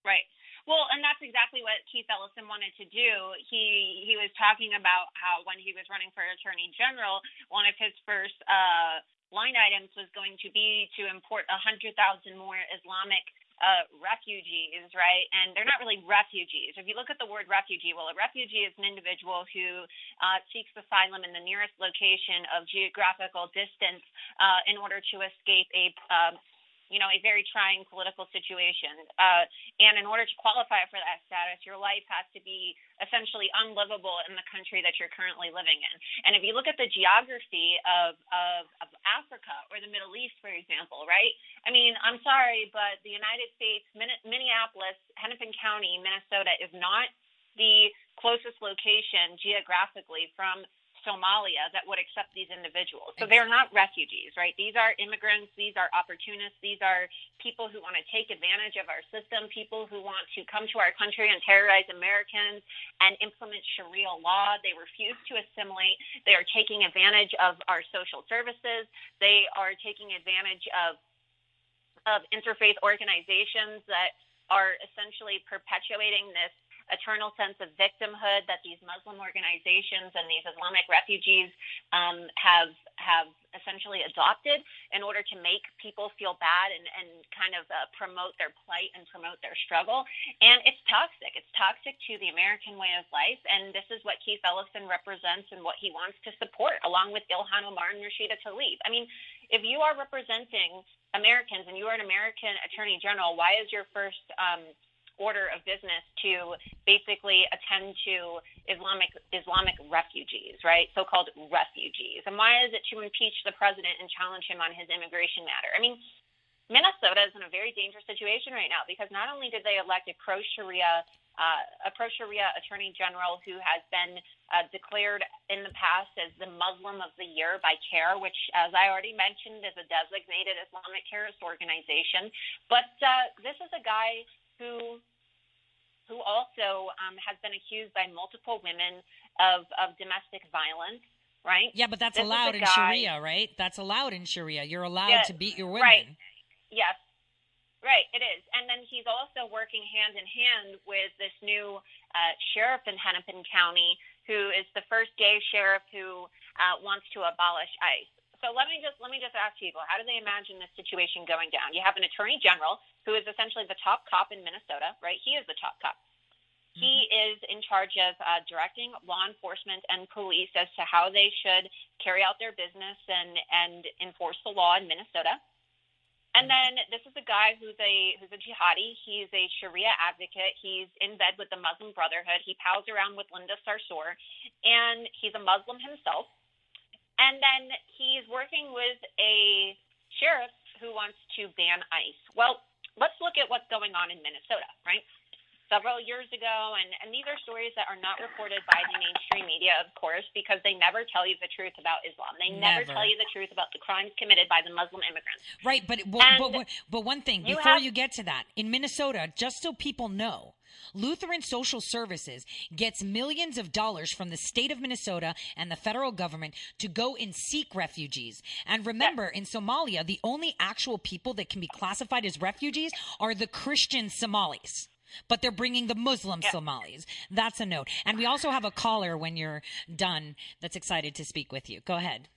Right. Well, and that's exactly what Keith Ellison wanted to do. He was talking about how when he was running for attorney general, one of his first line items was going to be to import 100,000 more Islamic refugees, right? And they're not really refugees. If you look at the word refugee, well, a refugee is an individual who seeks asylum in the nearest location of geographical distance in order to escape a very trying political situation. And in order to qualify for that status, your life has to be essentially unlivable in the country that you're currently living in. And if you look at the geography of Africa or the Middle East, for example, right? I mean, I'm sorry, but the United States, Minneapolis, Hennepin County, Minnesota is not the closest location geographically from Somalia that would accept these individuals. So they're not refugees, right? These are immigrants. These are opportunists. These are people who want to take advantage of our system, people who want to come to our country and terrorize Americans and implement Sharia law. They refuse to assimilate. They are taking advantage of our social services. They are taking advantage of interfaith organizations that are essentially perpetuating this eternal sense of victimhood that these Muslim organizations and these Islamic refugees have essentially adopted in order to make people feel bad and kind of promote their plight and promote their struggle. And it's toxic. It's toxic to the American way of life. And this is what Keith Ellison represents and what he wants to support, along with Ilhan Omar and Rashida Tlaib. I mean, if you are representing Americans and you are an American attorney general, why is your first order of business to basically attend to Islamic refugees, right? So-called refugees. And why is it to impeach the president and challenge him on his immigration matter? I mean, Minnesota is in a very dangerous situation right now because not only did they elect a pro-Sharia a pro-Sharia attorney general who has been declared in the past as the Muslim of the Year by CAIR, which, as I already mentioned, is a designated Islamic terrorist organization. But this is a guy who also has been accused by multiple women of domestic violence, right? Yeah, but that's allowed in Sharia, right? That's allowed in Sharia. You're allowed to beat your women. Right. Yes. Right, it is. And then he's also working hand-in-hand with this new sheriff in Hennepin County, who is the first-day sheriff who wants to abolish ICE. So let me just ask people, how do they imagine this situation going down? You have an attorney general who is essentially the top cop in Minnesota, right? He is the top cop. Mm-hmm. He is in charge of directing law enforcement and police as to how they should carry out their business and enforce the law in Minnesota. And then this is a guy who's a jihadi. He's a Sharia advocate. He's in bed with the Muslim Brotherhood. He pals around with Linda Sarsour, and he's a Muslim himself. And then he's working with a sheriff who wants to ban ICE. Well, let's look at what's going on in Minnesota, right? Several years ago, and these are stories that are not reported by the mainstream media, of course, because they never tell you the truth about Islam. They never tell you the truth about the crimes committed by the Muslim immigrants. Right, but one thing, before you get to that, in Minnesota, just so people know, Lutheran Social Services gets millions of dollars from the state of Minnesota and the federal government to go and seek refugees. And remember, in Somalia, the only actual people that can be classified as refugees are the Christian Somalis. But they're bringing the Muslim Somalis. That's a note. And we also have a caller when you're done that's excited to speak with you. Go ahead.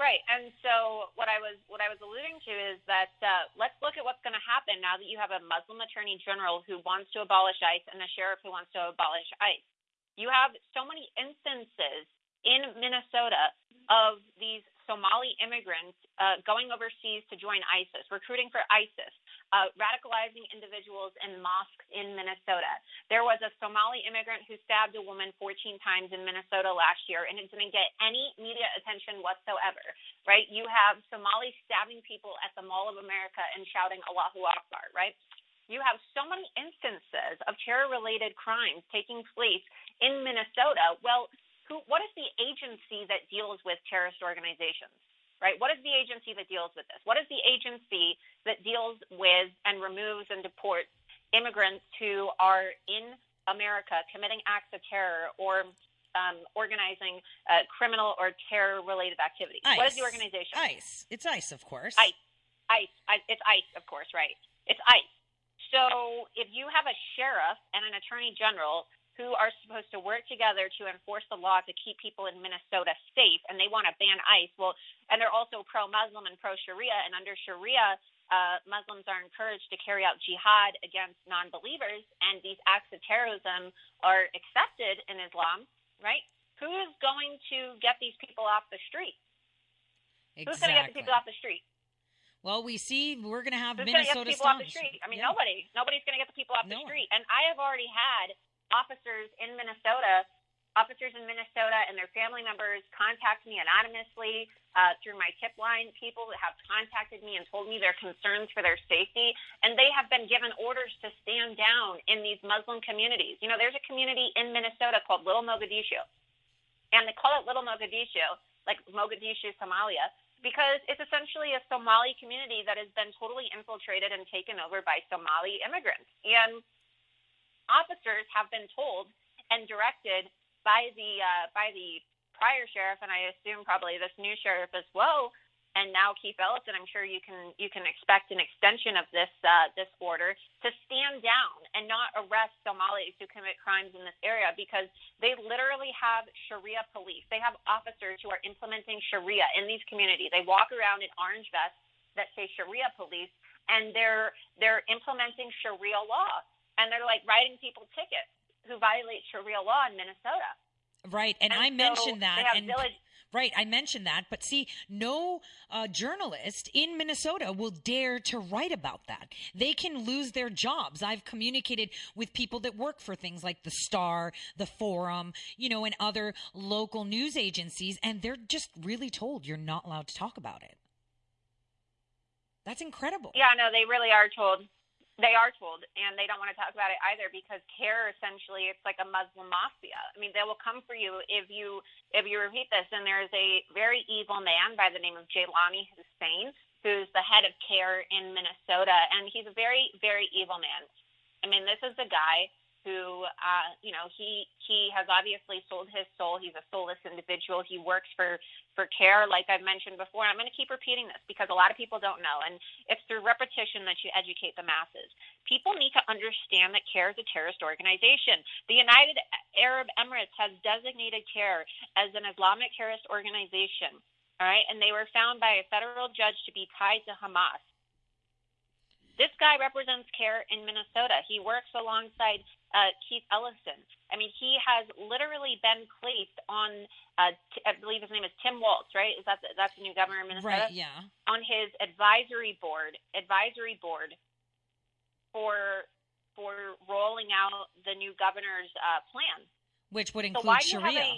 Right. And so what I was alluding to is that let's look at what's going to happen now that you have a Muslim attorney general who wants to abolish ICE and a sheriff who wants to abolish ICE. You have so many instances in Minnesota of these Somali immigrants going overseas to join ISIS, recruiting for ISIS, radicalizing individuals in mosques in Minnesota. There was a Somali immigrant who stabbed a woman 14 times in Minnesota last year, and it didn't get any media attention whatsoever, right? You have Somalis stabbing people at the Mall of America and shouting Allahu Akbar, right? You have so many instances of terror-related crimes taking place in Minnesota. Well, what is the agency that deals with terrorist organizations, right? What is the agency that deals with this? What is the agency that deals with and removes and deports immigrants who are in America committing acts of terror or organizing criminal or terror-related activities? ICE. What is the organization? ICE. It's ICE, of course. ICE. It's ICE, of course, right. It's ICE. So if you have a sheriff and an attorney general who are supposed to work together to enforce the law to keep people in Minnesota safe, and they want to ban ICE. Well, and they're also pro-Muslim and pro-Sharia, and under Sharia, Muslims are encouraged to carry out jihad against non-believers, and these acts of terrorism are accepted in Islam, right? Who's going to get these people off the street? Exactly. Who's going to get the people off the street? Well, we're going to have Minnesota stonks. I mean, nobody. Nobody's going to get the people off the street. And I have already had officers in Minnesota and their family members contact me anonymously through my tip line. People have contacted me and told me their concerns for their safety, and they have been given orders to stand down in these Muslim communities. You know, there's a community in Minnesota called Little Mogadishu, and they call it Little Mogadishu, like Mogadishu, Somalia, because it's essentially a Somali community that has been totally infiltrated and taken over by Somali immigrants. And officers have been told and directed by the prior sheriff, and I assume probably this new sheriff as well, and now Keith Ellison. I'm sure you can expect an extension of this order to stand down and not arrest Somalis who commit crimes in this area, because they literally have Sharia police. They have officers who are implementing Sharia in these communities. They walk around in orange vests that say Sharia police, and they're implementing Sharia law. And they're like writing people tickets who violate Sharia law in Minnesota. Right. And I mentioned that. Right. I mentioned that. But see, no journalist in Minnesota will dare to write about that. They can lose their jobs. I've communicated with people that work for things like the Star, the Forum, and other local news agencies. And they're just really told you're not allowed to talk about it. That's incredible. Yeah, no, they really are told. They are told, and they don't want to talk about it either because terror, essentially, it's like a Muslim mafia. I mean, they will come for you if you repeat this. And there's a very evil man by the name of Jaylani Hussein, who's the head of terror in Minnesota, and he's a very, very evil man. I mean, this is the guy who, he has obviously sold his soul. He's a soulless individual. He works for terror, like I've mentioned before. And I'm going to keep repeating this because a lot of people don't know. And it's through repetition that you educate the masses. People need to understand that CARE is a terrorist organization. The United Arab Emirates has designated CARE as an Islamic terrorist organization. All right. And they were found by a federal judge to be tied to Hamas. This guy represents CARE in Minnesota. He works alongside Keith Ellison. I mean, he has literally been placed on, I believe his name is Tim Walz, right? That's the new governor of Minnesota? Right, yeah. On his advisory board for rolling out the new governor's plan. Which would include Sharia.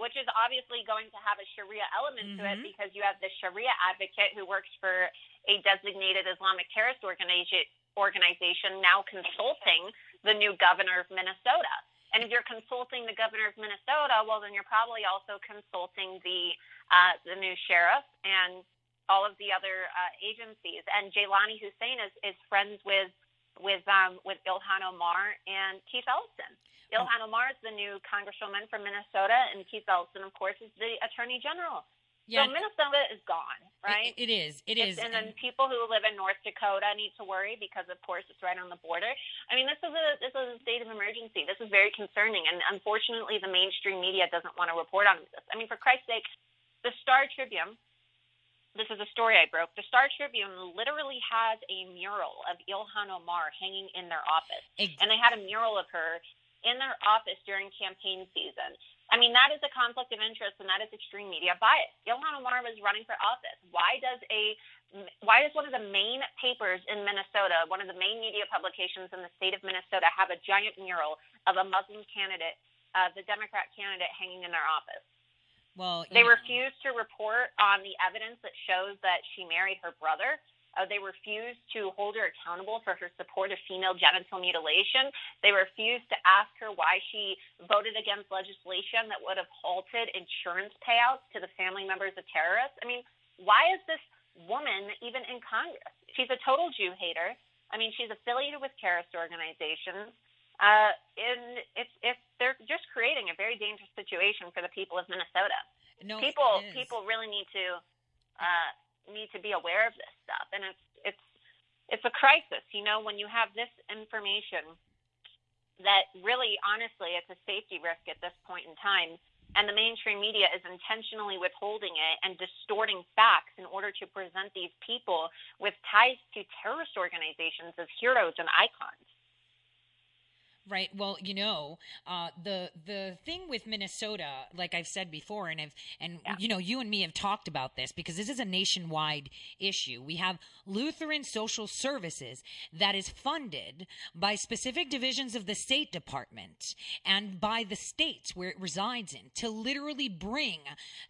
Which is obviously going to have a Sharia element to it because you have the Sharia advocate who works for a designated Islamic terrorist organization now consulting the new governor of Minnesota. And if you're consulting the governor of Minnesota, well, then you're probably also consulting the new sheriff and all of the other agencies. And Jaylani Hussein is friends with Ilhan Omar and Keith Ellison. Ilhan Omar is the new congresswoman from Minnesota, and Keith Ellison, of course, is the attorney general. Yeah. So Minnesota is gone, right? It is. And then people who live in North Dakota need to worry because, of course, it's right on the border. I mean, this is a state of emergency. This is very concerning, and unfortunately, the mainstream media doesn't want to report on this. I mean, for Christ's sake, the Star Tribune. This is a story I broke. The Star Tribune literally has a mural of Ilhan Omar hanging in their office. And they had a mural of her in their office during campaign season. I mean, that is a conflict of interest, and that is extreme media bias. Ilhan Omar was running for office. Why does one of the main papers in Minnesota, one of the main media publications in the state of Minnesota, have a giant mural of a Muslim candidate, the Democrat candidate, hanging in their office? Well, they refused to report on the evidence that shows that she married her brother. They refused to hold her accountable for her support of female genital mutilation. They refused to ask her why she voted against legislation that would have halted insurance payouts to the family members of terrorists. I mean, why is this woman even in Congress? She's a total Jew hater. I mean, she's affiliated with terrorist organizations. And it's they're just creating a very dangerous situation for the people of Minnesota. People really need to be aware of this stuff, and it's a crisis. You know, when you have this information, that really, honestly, it's a safety risk at this point in time. And the mainstream media is intentionally withholding it and distorting facts in order to present these people with ties to terrorist organizations as heroes and icons. Right. Well, the thing with Minnesota, like I've said before, you and me have talked about this because this is a nationwide issue. We have Lutheran Social Services that is funded by specific divisions of the State Department and by the states where it resides in to literally bring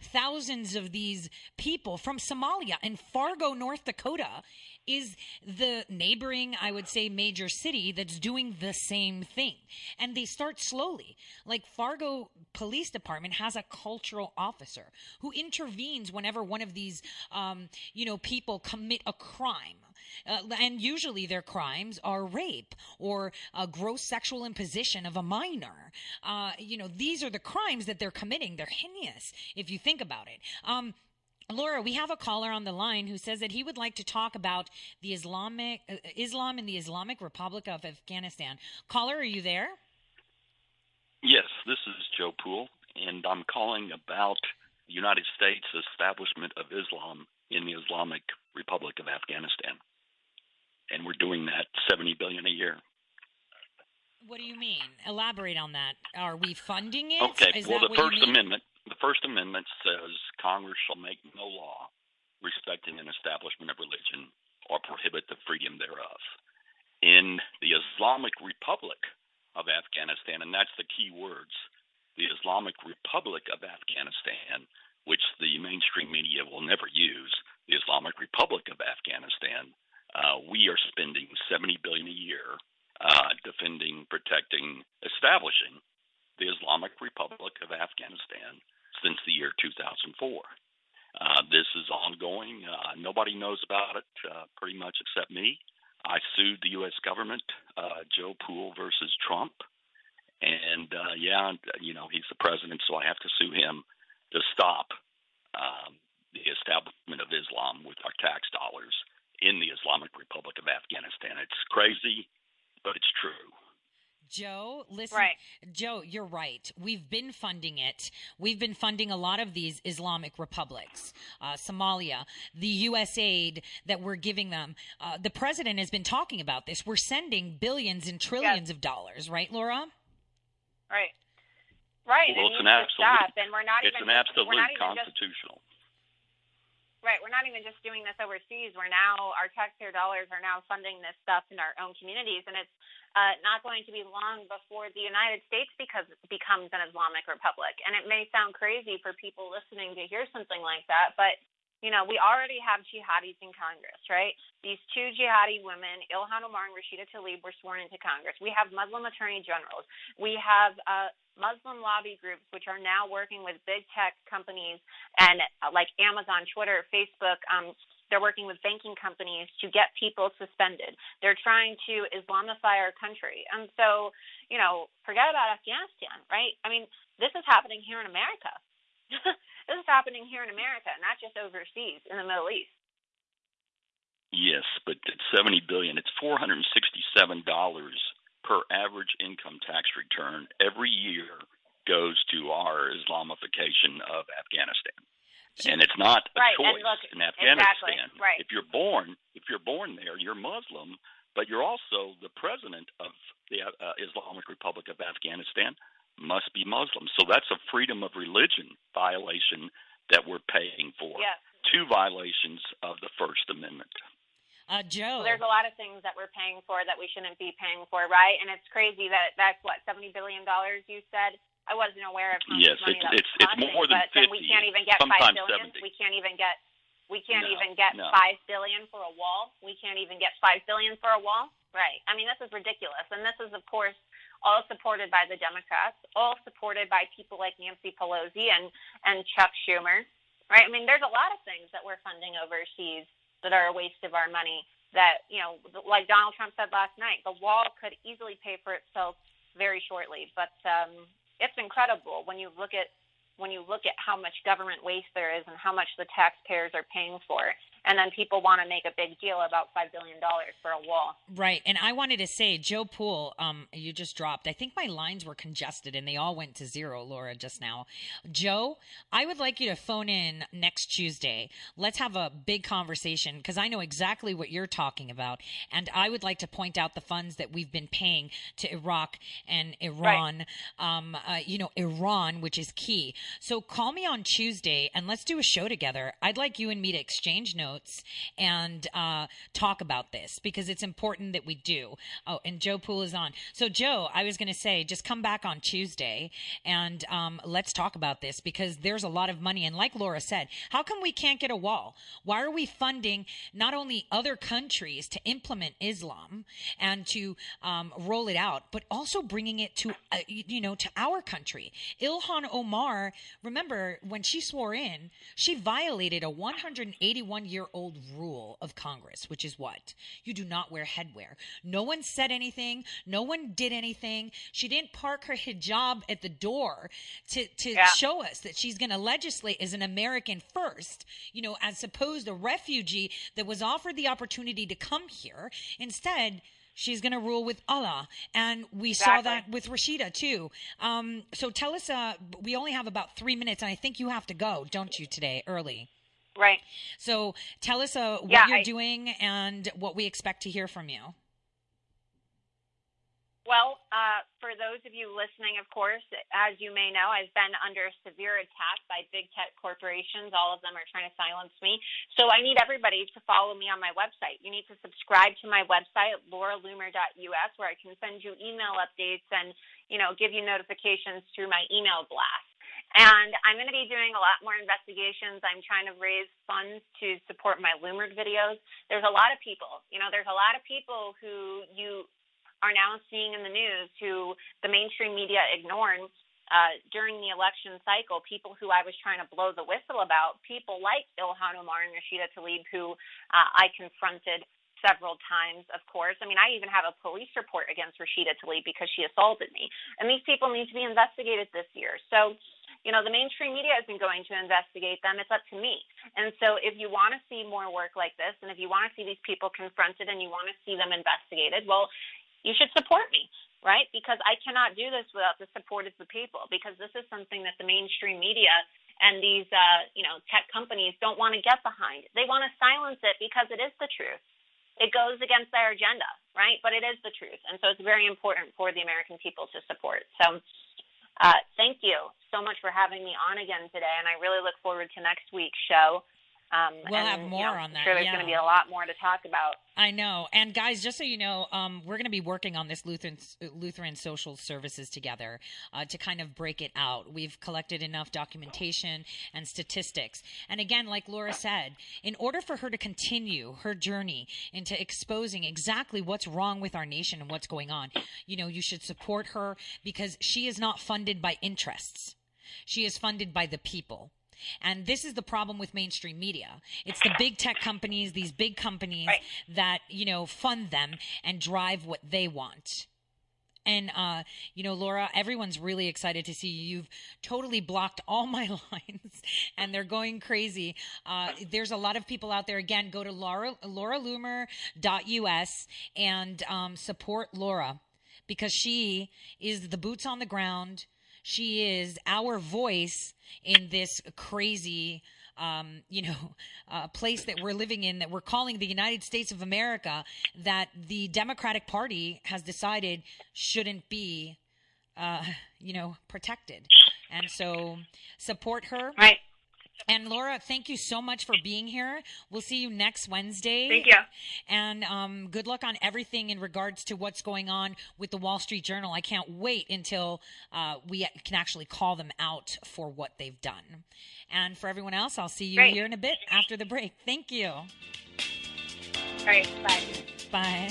thousands of these people from Somalia and Fargo, North Dakota, is the neighboring, I would say, major city that's doing the same thing. And they start slowly. Like Fargo Police Department has a cultural officer who intervenes whenever one of these, people commit a crime. And usually their crimes are rape or gross sexual imposition of a minor. These are the crimes that they're committing. They're heinous, if you think about it. Laura, we have a caller on the line who says that he would like to talk about the Islam in the Islamic Republic of Afghanistan. Caller, are you there? Yes, this is Joe Poole, and I'm calling about the United States establishment of Islam in the Islamic Republic of Afghanistan. And we're doing that $70 billion a year. What do you mean? Elaborate on that. Are we funding it? Okay, The First Amendment says Congress shall make no law respecting an establishment of religion or prohibit the freedom thereof. In the Islamic Republic of Afghanistan, and that's the key words, the Islamic Republic of Afghanistan, which the mainstream media will never use, the Islamic Republic of Afghanistan, We are spending $70 billion a year defending, protecting, establishing the Islamic Republic of Afghanistan since the year 2004. This is ongoing. Nobody knows about it pretty much except me. I sued the U.S. government, Joe Poole versus Trump. And, he's the president, so I have to sue him to stop the establishment of Islam with our tax dollars in the Islamic Republic of Afghanistan. It's crazy, but it's true. Joe, listen, right. Joe, you're right. We've been funding it. We've been funding a lot of these Islamic republics, Somalia, the USAID that we're giving them. The president has been talking about this. We're sending billions and trillions of dollars, right, Laura? Right. Right. Well, it's an absolute. And we're not it's even, an absolute we're not even constitutional. Just, right. We're not even just doing this overseas. We're now, our taxpayer dollars are now funding this stuff in our own communities. And it's not going to be long before the United States becomes an Islamic republic. And it may sound crazy for people listening to hear something like that, but we already have jihadis in Congress, right? These two jihadi women, Ilhan Omar and Rashida Tlaib, were sworn into Congress. We have Muslim attorney generals. We have Muslim lobby groups, which are now working with big tech companies and like Amazon, Twitter, Facebook. They're working with banking companies to get people suspended. They're trying to Islamify our country. And so, forget about Afghanistan, right? I mean, this is happening here in America. This is happening here in America, not just overseas in the Middle East. Yes, but it's $70 billion. It's $467 per average income tax return every year goes to our Islamification of Afghanistan. And it's not a choice in Afghanistan. Exactly, right. If you're born there, you're Muslim, but you're also the president of the Islamic Republic of Afghanistan. Must be Muslim. So that's a freedom of religion violation that we're paying for. Yes. Two violations of the First Amendment. Joe. Well, there's a lot of things that we're paying for that we shouldn't be paying for, right? And it's crazy that that's, what, $70 billion you said? I wasn't aware of how much money that was costing, it's more than 50. We can't even get $5 billion. 70. We can't even get $5 billion for a wall. We can't even get $5 billion for a wall. Right. I mean, this is ridiculous. And this is, of course, all supported by the Democrats, all supported by people like Nancy Pelosi and Chuck Schumer, right? I mean, there's a lot of things that we're funding overseas that are a waste of our money that, like Donald Trump said last night, the wall could easily pay for itself very shortly. But it's incredible when you look at how much government waste there is and how much the taxpayers are paying for. And then people want to make a big deal about $5 billion for a wall. Right. And I wanted to say, Joe Poole, you just dropped. I think my lines were congested and they all went to zero, Laura, just now. Joe, I would like you to phone in next Tuesday. Let's have a big conversation because I know exactly what you're talking about. And I would like to point out the funds that we've been paying to Iraq and Iran, right. Iran, which is key. So call me on Tuesday and let's do a show together. I'd like you and me to exchange notes. And talk about this because it's important that we do. Oh, and Joe Poole is on. So, Joe, I was going to say, just come back on Tuesday and let's talk about this because there's a lot of money. And like Laura said, how come we can't get a wall? Why are we funding not only other countries to implement Islam and to roll it out, but also bringing it to, to our country? Ilhan Omar, remember when she swore in, she violated a 181-year old rule of Congress, which is what? You do not wear headwear. No one said anything. No one did anything. She didn't park her hijab at the door to show us that she's going to legislate as an American first, as supposed a refugee that was offered the opportunity to come here. Instead, she's going to rule with Allah. And we saw that with Rashida, too. So tell us, we only have about 3 minutes, and I think you have to go, don't you, today, early? Right. So tell us what you're doing and what we expect to hear from you. Well, for those of you listening, of course, as you may know, I've been under severe attack by big tech corporations. All of them are trying to silence me. So I need everybody to follow me on my website. You need to subscribe to my website, lauraloomer.us, where I can send you email updates and, give you notifications through my email blast. And I'm going to be doing a lot more investigations. I'm trying to raise funds to support my Loomered videos. There's a lot of people, there's a lot of people who you are now seeing in the news who the mainstream media ignored during the election cycle, people who I was trying to blow the whistle about, people like Ilhan Omar and Rashida Tlaib, who I confronted several times, of course. I mean, I even have a police report against Rashida Tlaib because she assaulted me. And these people need to be investigated this year. So, the mainstream media isn't going to investigate them. It's up to me. And so if you want to see more work like this, and if you want to see these people confronted and you want to see them investigated, well, you should support me, right? Because I cannot do this without the support of the people, because this is something that the mainstream media and these, tech companies don't want to get behind. They want to silence it because it is the truth. It goes against their agenda, right? But it is the truth. And so it's very important for the American people to support. So thank you so much for having me on again today, and I really look forward to next week's show. We'll have more on that. I'm sure there's going to be a lot more to talk about. I know. And guys, just so you know, we're going to be working on this Lutheran Social Services together to kind of break it out. We've collected enough documentation and statistics. And again, like Laura said, in order for her to continue her journey into exposing exactly what's wrong with our nation and what's going on, you should support her, because she is not funded by interests. She is funded by the people. And this is the problem with mainstream media. It's the big tech companies, these big companies right. that, fund them and drive what they want. And, Laura, everyone's really excited to see you. You've totally blocked all my lines and they're going crazy. There's a lot of people out there. Again, go to lauraloomer.us and support Laura, because she is the boots on the ground. She is our voice in this crazy, place that we're living in, that we're calling the United States of America, that the Democratic Party has decided shouldn't be, protected. And so support her. Right. And Laura, thank you so much for being here. We'll see you next Wednesday. Thank you. And good luck on everything in regards to what's going on with the Wall Street Journal. I can't wait until we can actually call them out for what they've done. And for everyone else, I'll see you Great. Here in a bit after the break. Thank you. All right. Bye. Bye.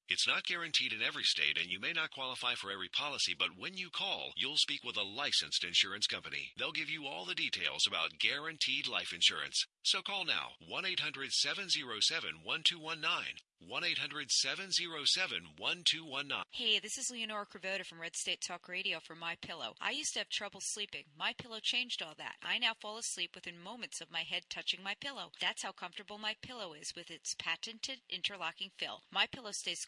It's not guaranteed in every state, and you may not qualify for every policy, but when you call, you'll speak with a licensed insurance company. They'll give you all the details about guaranteed life insurance. So call now, 1-800-707-1219, 1-800-707-1219. Hey, this is Leonora Cravota from Red State Talk Radio for MyPillow. I used to have trouble sleeping. MyPillow changed all that. I now fall asleep within moments of my head touching my pillow. That's how comfortable MyPillow is with its patented interlocking fill. MyPillow stays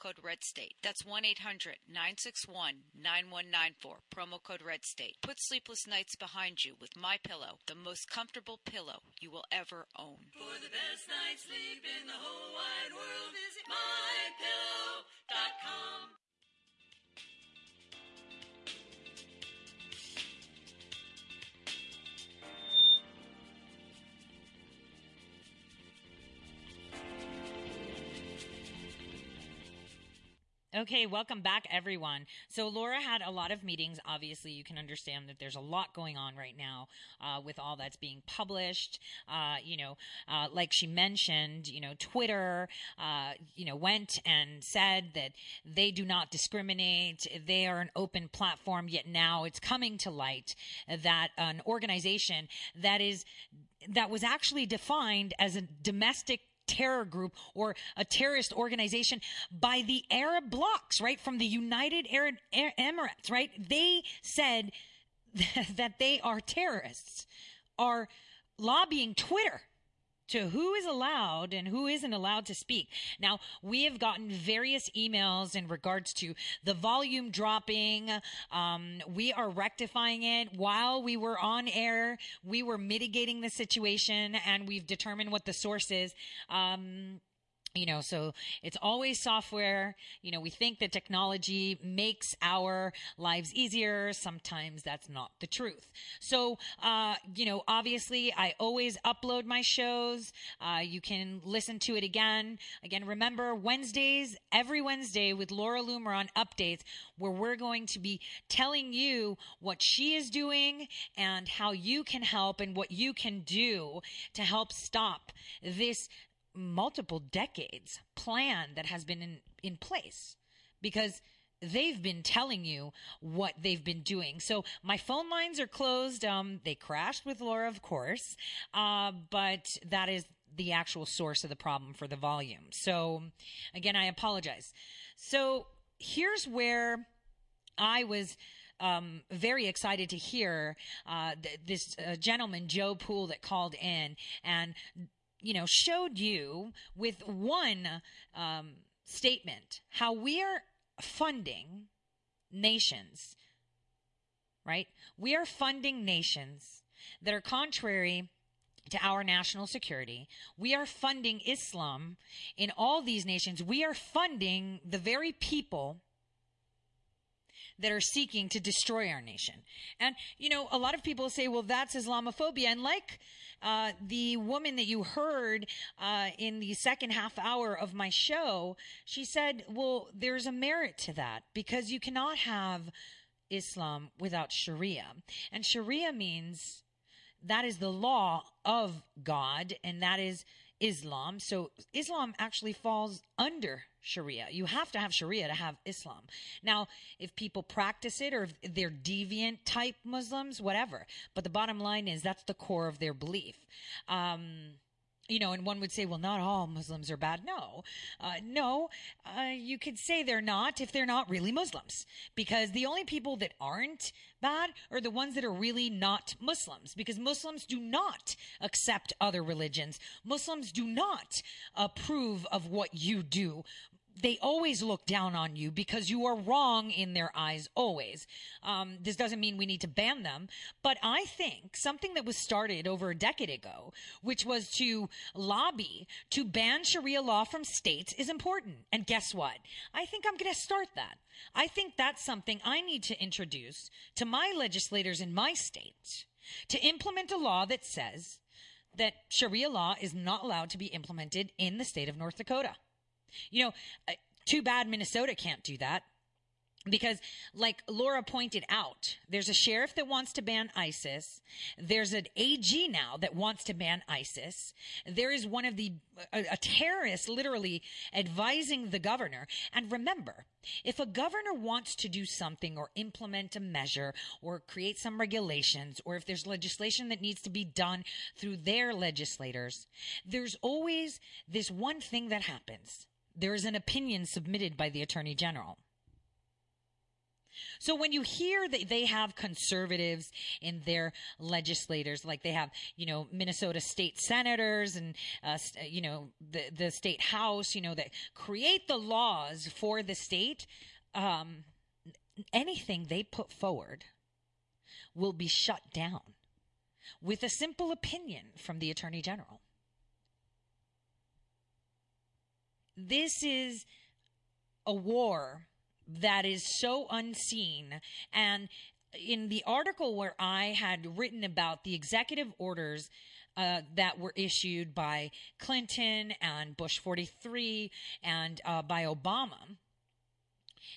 code Red State. That's 1-800-961-9194, promo code Red State. Put sleepless nights behind you with MyPillow, the most comfortable pillow you will ever own. For the best night's sleep in the whole wide world, visit MyPillow.com. Okay, welcome back, everyone. So Laura had a lot of meetings. Obviously, you can understand that there's a lot going on right now with all that's being published. Like she mentioned, Twitter, went and said that they do not discriminate. They are an open platform. Yet now it's coming to light that an organization that was actually defined as a domestic terror group or a terrorist organization by the Arab blocs, right? From the United Arab Emirates, right? They said that they are terrorists, are lobbying Twitter to who is allowed and who isn't allowed to speak. Now, we have gotten various emails in regards to the volume dropping. We are rectifying it. While we were on air, we were mitigating the situation, and we've determined what the source is. So it's always software. We think that technology makes our lives easier. Sometimes that's not the truth. So, obviously I always upload my shows. You can listen to it again. Again, remember Wednesdays, every Wednesday with Laura Loomer on Updates, where we're going to be telling you what she is doing and how you can help and what you can do to help stop this multiple decades plan that has been in place, because they've been telling you what they've been doing. So my phone lines are closed. They crashed with Laura, of course, but that is the actual source of the problem for the volume. So again, I apologize. So here's where I was very excited to hear this gentleman, Joe Poole, that called in and showed you with one statement how we are funding nations, right? We are funding nations that are contrary to our national security. We are funding Islam in all these nations. We are funding the very people that are seeking to destroy our nation. And, a lot of people say, well, that's Islamophobia. And like the woman that you heard in the second half hour of my show, she said, well, there's a merit to that, because you cannot have Islam without Sharia. And Sharia means that is the law of God, and that is Islam. So Islam actually falls under Sharia. You have to have Sharia to have Islam. Now, if people practice it, or if they're deviant type Muslims, whatever. But the bottom line is that's the core of their belief. And one would say, well, not all Muslims are bad. No, you could say they're not if they're not really Muslims, because the only people that aren't bad are the ones that are really not Muslims, because Muslims do not accept other religions. Muslims do not approve of what you do. They always look down on you because you are wrong in their eyes, always. This doesn't mean we need to ban them, but I think something that was started over a decade ago, which was to lobby to ban Sharia law from states, is important. And guess what? I think I'm going to start that. I think that's something I need to introduce to my legislators in my state, to implement a law that says that Sharia law is not allowed to be implemented in the state of North Dakota. You know, too bad Minnesota can't do that, because like Laura pointed out, there's a sheriff that wants to ban ISIS. There's an AG now that wants to ban ISIS. There is one of a terrorist literally advising the governor. And remember, if a governor wants to do something or implement a measure or create some regulations, or if there's legislation that needs to be done through their legislators, there's always this one thing that happens. There is an opinion submitted by the Attorney General. So when you hear that they have conservatives in their legislators, like they have, you know, Minnesota state senators and, you know, the state house, you know, that create the laws for the state, anything they put forward will be shut down with a simple opinion from the Attorney General. This is a war that is so unseen. And in the article where I had written about the executive orders that were issued by Clinton and Bush 43 and by Obama,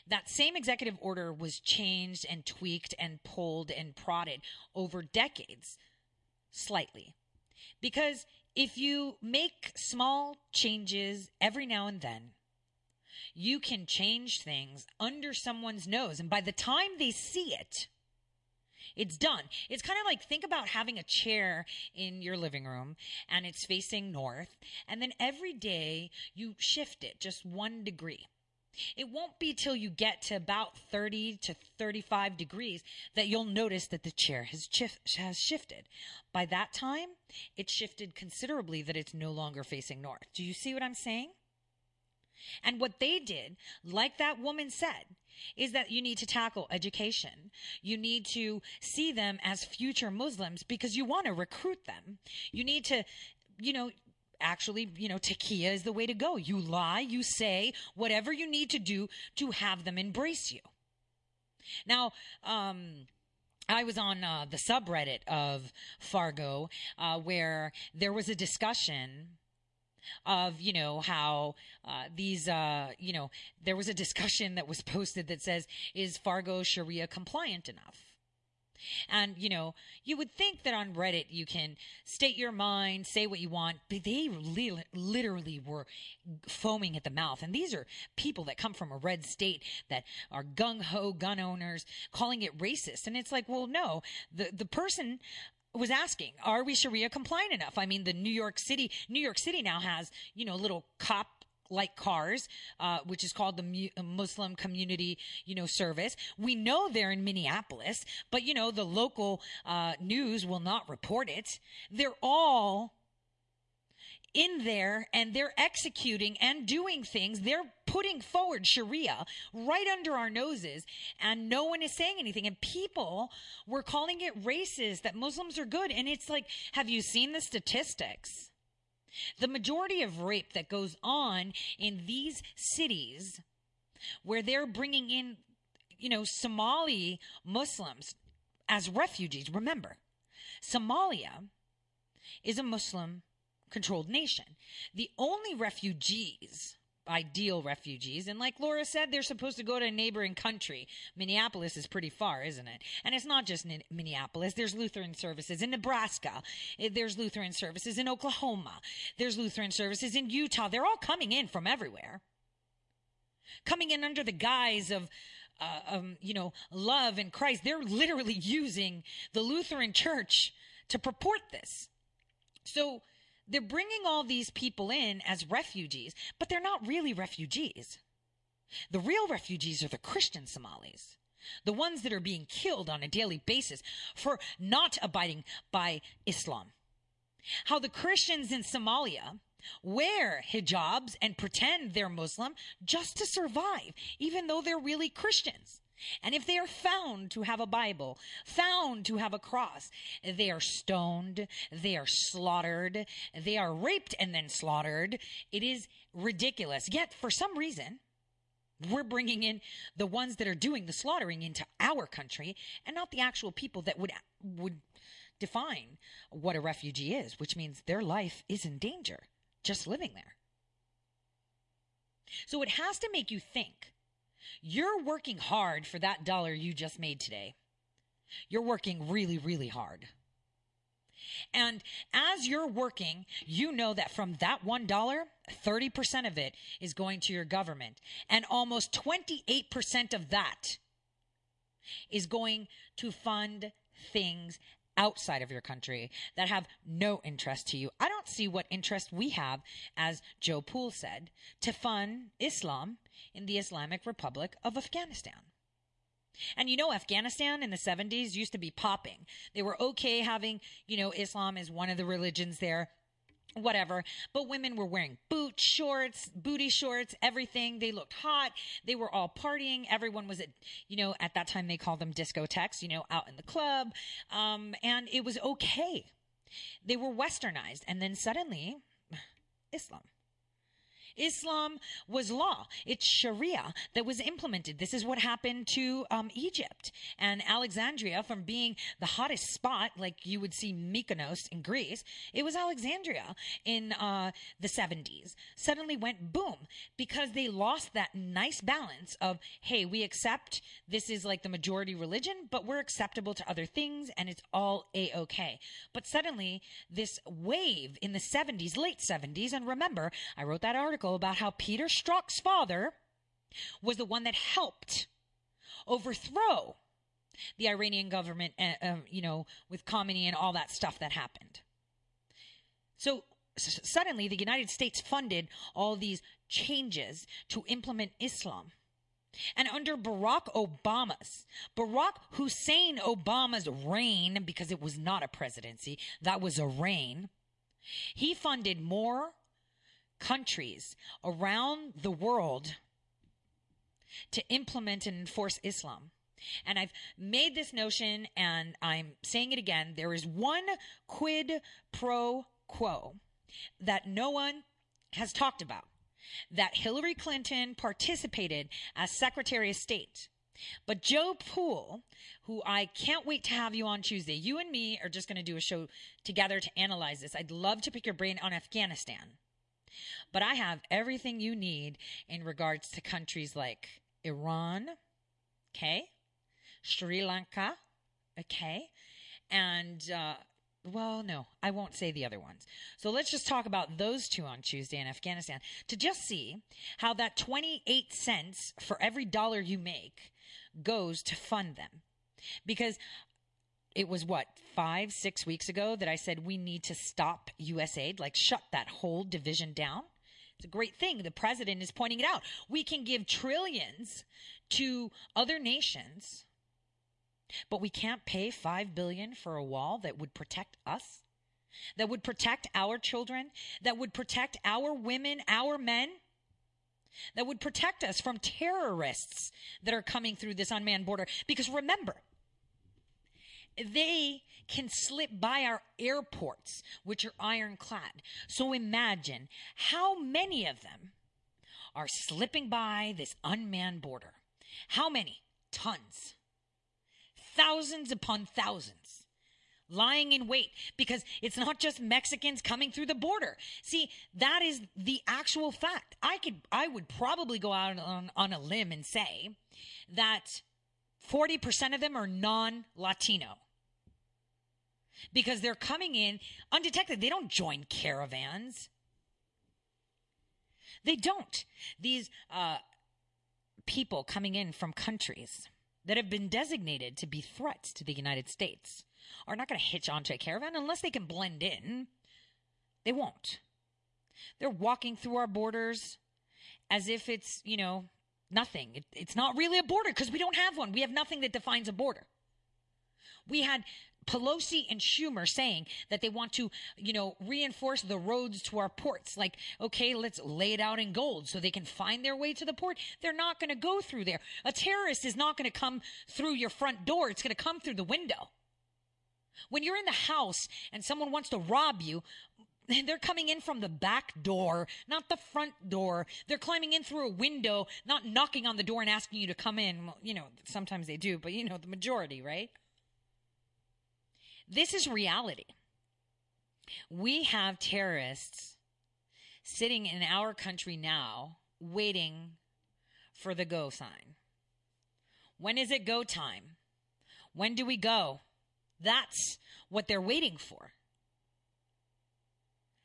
that same executive order was changed and tweaked and pulled and prodded over decades slightly. Because if you make small changes every now and then, you can change things under someone's nose. And by the time they see it, it's done. It's kind of like, think about having a chair in your living room and it's facing north. And then every day you shift it just 1 degree. It won't be till you get to about 30 to 35 degrees that you'll notice that the chair has shifted. By that time, it shifted considerably that it's no longer facing north. Do you see what I'm saying? And what they did, like that woman said, is that you need to tackle education. You need to see them as future Muslims because you want to recruit them. You need to, you know, actually, you know, taqiyya is the way to go. You lie, you say, whatever you need to do to have them embrace you. Now, I was on the subreddit of Fargo where there was a discussion of, you know, how these, you know, there was a discussion that was posted that says, is Fargo Sharia compliant enough? And, you know, you would think that on Reddit you can state your mind, say what you want, but they literally were foaming at the mouth. And these are people that come from a red state that are gung-ho gun owners calling it racist. And it's like, well, no, the person was asking, are we Sharia compliant enough? I mean, the New York City now has, you know, little cop-like cars, which is called the Muslim Community, you know, Service. We know they're in Minneapolis, but, you know, the local news will not report it. They're all in there and they're executing and doing things. They're putting forward Sharia right under our noses and no one is saying anything. And people were calling it racist that Muslims are good. And it's like, have you seen the statistics? The majority of rape that goes on in these cities where they're bringing in, you know, Somali Muslims as refugees. Remember, Somalia is a Muslim controlled nation. The only refugees, ideal refugees, and like Laura said, they're supposed to go to a neighboring country. Minneapolis is pretty far, isn't it? And it's not just in Minneapolis. There's Lutheran services in Nebraska. There's Lutheran services in Oklahoma. There's Lutheran services in Utah. They're all coming in from everywhere. Coming in under the guise of you know, love and Christ. They're literally using the Lutheran church to purport this. So they're bringing all these people in as refugees, but they're not really refugees. The real refugees are the Christian Somalis, the ones that are being killed on a daily basis for not abiding by Islam. How the Christians in Somalia wear hijabs and pretend they're Muslim just to survive, even though they're really Christians. And if they are found to have a Bible, found to have a cross, they are stoned, they are slaughtered, they are raped and then slaughtered. It is ridiculous. Yet, for some reason, we're bringing in the ones that are doing the slaughtering into our country and not the actual people that would define what a refugee is, which means their life is in danger just living there. So it has to make you think. You're working hard for that dollar you just made today. You're working really, really hard. And as you're working, you know that from that $1, 30% of it is going to your government. And almost 28% of that is going to fund things outside of your country that have no interest to you. I don't see what interest we have, as Joe Poole said, to fund Islam in the Islamic Republic of Afghanistan. And you know, Afghanistan in the 70s used to be popping. They were okay having, you know, Islam as one of the religions there, whatever. But women were wearing booty shorts, everything. They looked hot. They were all partying. Everyone was at, you know, at that time they called them discotheques, you know, out in the club. And it was okay. They were westernized. And then suddenly, Islam. Islam was law. It's Sharia that was implemented. This is what happened to Egypt and Alexandria, from being the hottest spot, like you would see Mykonos in Greece. It was Alexandria in the 70s. Suddenly went boom, because they lost that nice balance of, hey, we accept this is like the majority religion, but we're acceptable to other things and it's all a-okay. But suddenly this wave in the 70s, late 70s, and remember, I wrote that article about how Peter Strzok's father was the one that helped overthrow the Iranian government, you know, with Khomeini and all that stuff that happened. So suddenly the United States funded all these changes to implement Islam. And under Barack Hussein Obama's reign, because it was not a presidency, that was a reign, he funded more countries around the world to implement and enforce Islam. And I've made this notion, and I'm saying it again, there is one quid pro quo that no one has talked about, that Hillary Clinton participated as Secretary of State. But Joe Poole, who I can't wait to have you on Tuesday, you and me are just going to do a show together to analyze this. I'd love to pick your brain on Afghanistan. But I have everything you need in regards to countries like Iran, okay, Sri Lanka, okay, and, well, no, I won't say the other ones. So let's just talk about those two on Tuesday in Afghanistan, to just see how that 28 cents for every dollar you make goes to fund them. Because it was, what, 5-6 weeks ago that I said we need to stop USAID, like shut that whole division down. It's a great thing. The president is pointing it out. We can give trillions to other nations, but we can't pay $5 billion for a wall that would protect us, that would protect our children, that would protect our women, our men, that would protect us from terrorists that are coming through this unmanned border. Because remember, they can slip by our airports, which are ironclad. So imagine how many of them are slipping by this unmanned border. How many? Tons. Thousands upon thousands. Lying in wait, because it's not just Mexicans coming through the border. See, that is the actual fact. I would probably go out on a limb and say that 40% of them are non-Latino, because they're coming in undetected. They don't join caravans. They don't. These people coming in from countries that have been designated to be threats to the United States are not going to hitch onto a caravan unless they can blend in. They won't. They're walking through our borders as if it's, you know, nothing. It's not really a border, because we don't have one. We have nothing that defines a border. We had Pelosi and Schumer saying that they want to, you know, reinforce the roads to our ports. Like, okay, let's lay it out in gold so they can find their way to the port. They're not going to go through there. A terrorist is not going to come through your front door. It's going to come through the window. When you're in the house and someone wants to rob you, they're coming in from the back door, not the front door. They're climbing in through a window, not knocking on the door and asking you to come in. Well, you know, sometimes they do, but you know, the majority, right? This is reality. We have terrorists sitting in our country now waiting for the go sign. When is it go time? When do we go? That's what they're waiting for.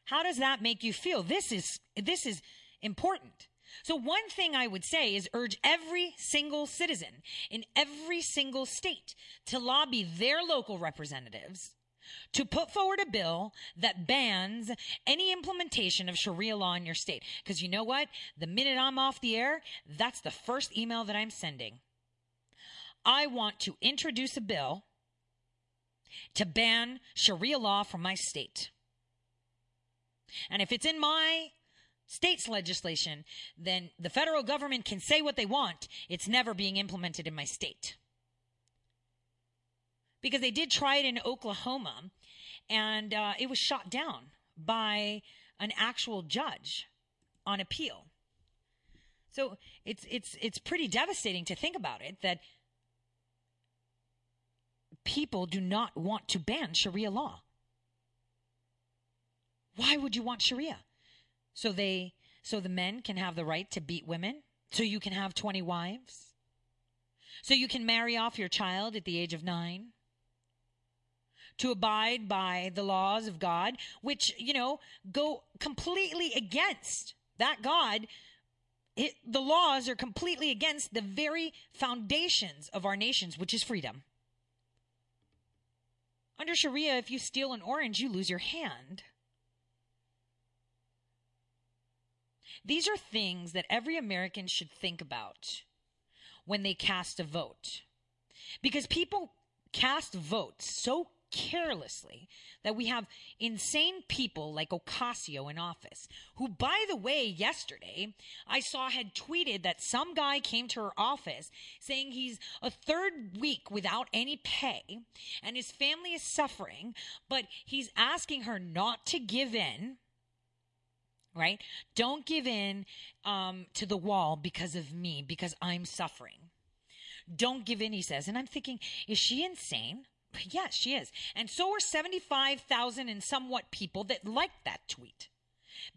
How does that make you feel? This is important. So one thing I would say is urge every single citizen in every single state to lobby their local representatives to put forward a bill that bans any implementation of Sharia law in your state. Because you know what? The minute I'm off the air, that's the first email that I'm sending. I want to introduce a bill to ban Sharia law from my state. And if it's in my state's legislation, then the federal government can say what they want. It's never being implemented in my state. Because they did try it in Oklahoma, and it was shot down by an actual judge on appeal. So it's pretty devastating to think about it, that people do not want to ban Sharia law. Why would you want Sharia? So the men can have the right to beat women, so you can have 20 wives, so you can marry off your child at the age of 9. To abide by the laws of God, which, you know, go completely against that God. The laws are completely against the very foundations of our nations, which is freedom. Under Sharia, if you steal an orange, you lose your hand. These are things that every American should think about when they cast a vote. Because people cast votes so carelessly that we have insane people like Ocasio in office, who, by the way, yesterday I saw had tweeted that some guy came to her office saying he's a third week without any pay and his family is suffering, but he's asking her not to give in, right? Don't give in to the wall because of me, because I'm suffering. Don't give in, he says. And I'm thinking, is she insane? Yes, she is. And so are 75,000 and somewhat people that liked that tweet,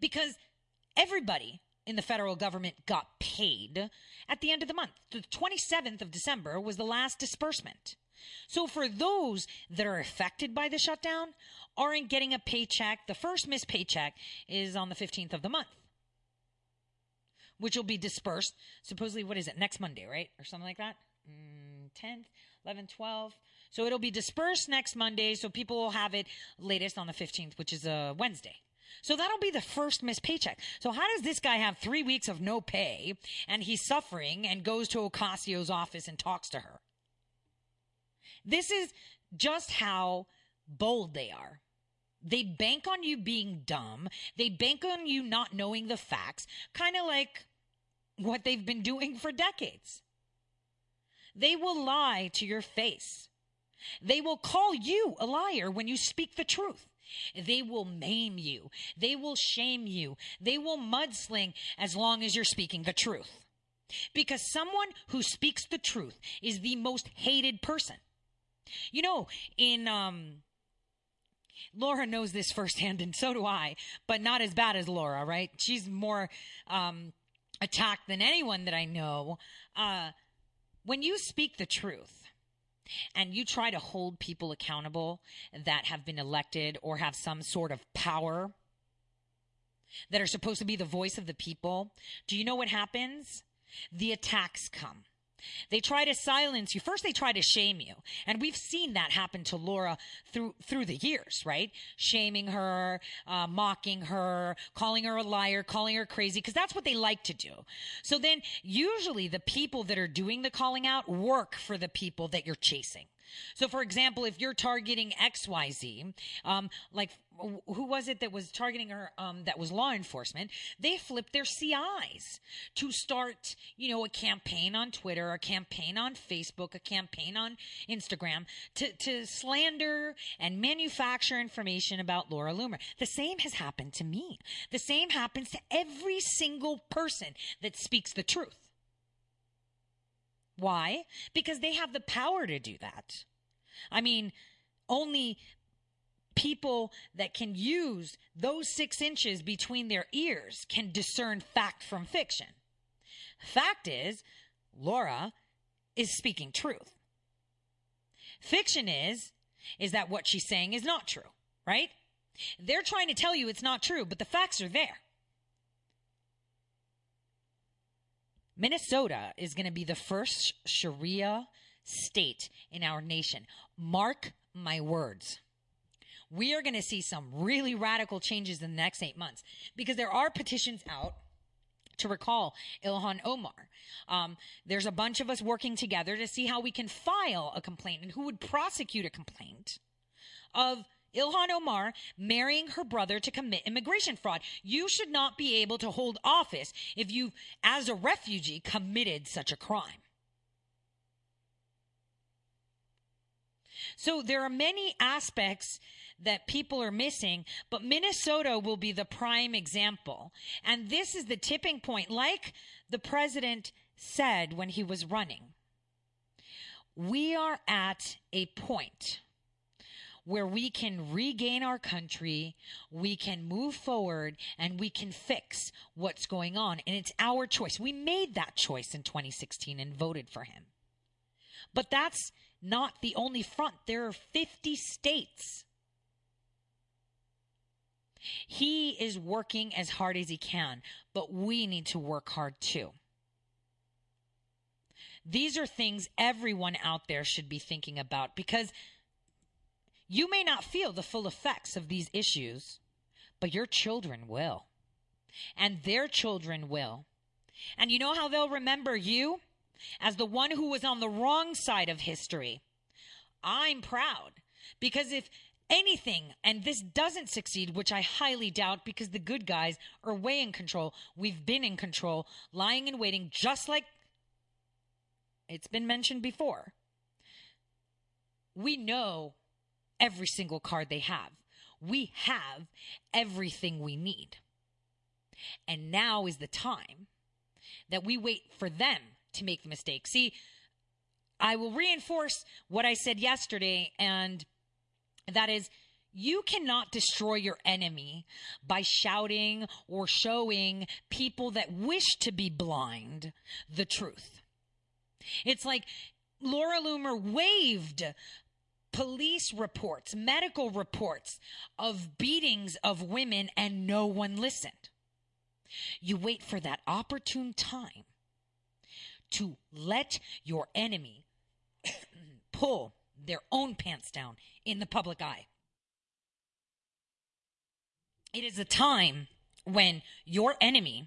because everybody in the federal government got paid at the end of the month. The 27th of December was the last disbursement. So for those that are affected by the shutdown, aren't getting a paycheck, the first missed paycheck is on the 15th of the month, which will be dispersed. Supposedly, what is it? Next Monday, right? Or something like that? 10th, 11th, 12th. So it'll be dispersed next Monday, so people will have it latest on the 15th, which is a Wednesday. So that'll be the first missed paycheck. So how does this guy have 3 weeks of no pay, and he's suffering, and goes to Ocasio's office and talks to her? This is just how bold they are. They bank on you being dumb. They bank on you not knowing the facts, kind of like what they've been doing for decades. They will lie to your face. They will call you a liar when you speak the truth. They will maim you. They will shame you. They will mudsling as long as you're speaking the truth. Because someone who speaks the truth is the most hated person. You know, in Laura knows this firsthand, and so do I, but not as bad as Laura, right? She's more attacked than anyone that I know. When you speak the truth and you try to hold people accountable that have been elected or have some sort of power that are supposed to be the voice of the people, do you know what happens? The attacks come. They try to silence you. First, they try to shame you. And we've seen that happen to Laura through the years, right? Shaming her, mocking her, calling her a liar, calling her crazy, because that's what they like to do. So then usually the people that are doing the calling out work for the people that you're chasing. So, for example, if you're targeting XYZ, like who was it that was targeting her, that was law enforcement, they flipped their CIs to start, you know, a campaign on Twitter, a campaign on Facebook, a campaign on Instagram to slander and manufacture information about Laura Loomer. The same has happened to me. The same happens to every single person that speaks the truth. Why? Because they have the power to do that. I mean, only people that can use those 6 inches between their ears can discern fact from fiction. Fact is, Laura is speaking truth. Fiction is that what she's saying is not true, right? They're trying to tell you it's not true, but the facts are there. Minnesota is going to be the first Sharia state in our nation. Mark my words. We are going to see some really radical changes in the next 8 months because there are petitions out to recall Ilhan Omar. There's a bunch of us working together to see how we can file a complaint and who would prosecute a complaint of Ilhan Omar marrying her brother to commit immigration fraud. You should not be able to hold office if you, as a refugee, committed such a crime. So there are many aspects that people are missing, but Minnesota will be the prime example. And this is the tipping point, like the president said when he was running. We are at a point where we can regain our country, we can move forward, and we can fix what's going on. And it's our choice. We made that choice in 2016 and voted for him. But that's not the only front. There are 50 states. He is working as hard as he can, but we need to work hard too. These are things everyone out there should be thinking about because you may not feel the full effects of these issues, but your children will, and their children will. And you know how they'll remember you? As the one who was on the wrong side of history. I'm proud, because if anything, and this doesn't succeed, which I highly doubt because the good guys are way in control. We've been in control, lying and waiting, just like it's been mentioned before. We know every single card they have. We have everything we need. And now is the time that we wait for them to make the mistake. See, I will reinforce what I said yesterday, and that is, you cannot destroy your enemy by shouting or showing people that wish to be blind the truth. It's like Laura Loomer waived police reports, medical reports of beatings of women, and no one listened. You wait for that opportune time to let your enemy pull their own pants down in the public eye. It is a time when your enemy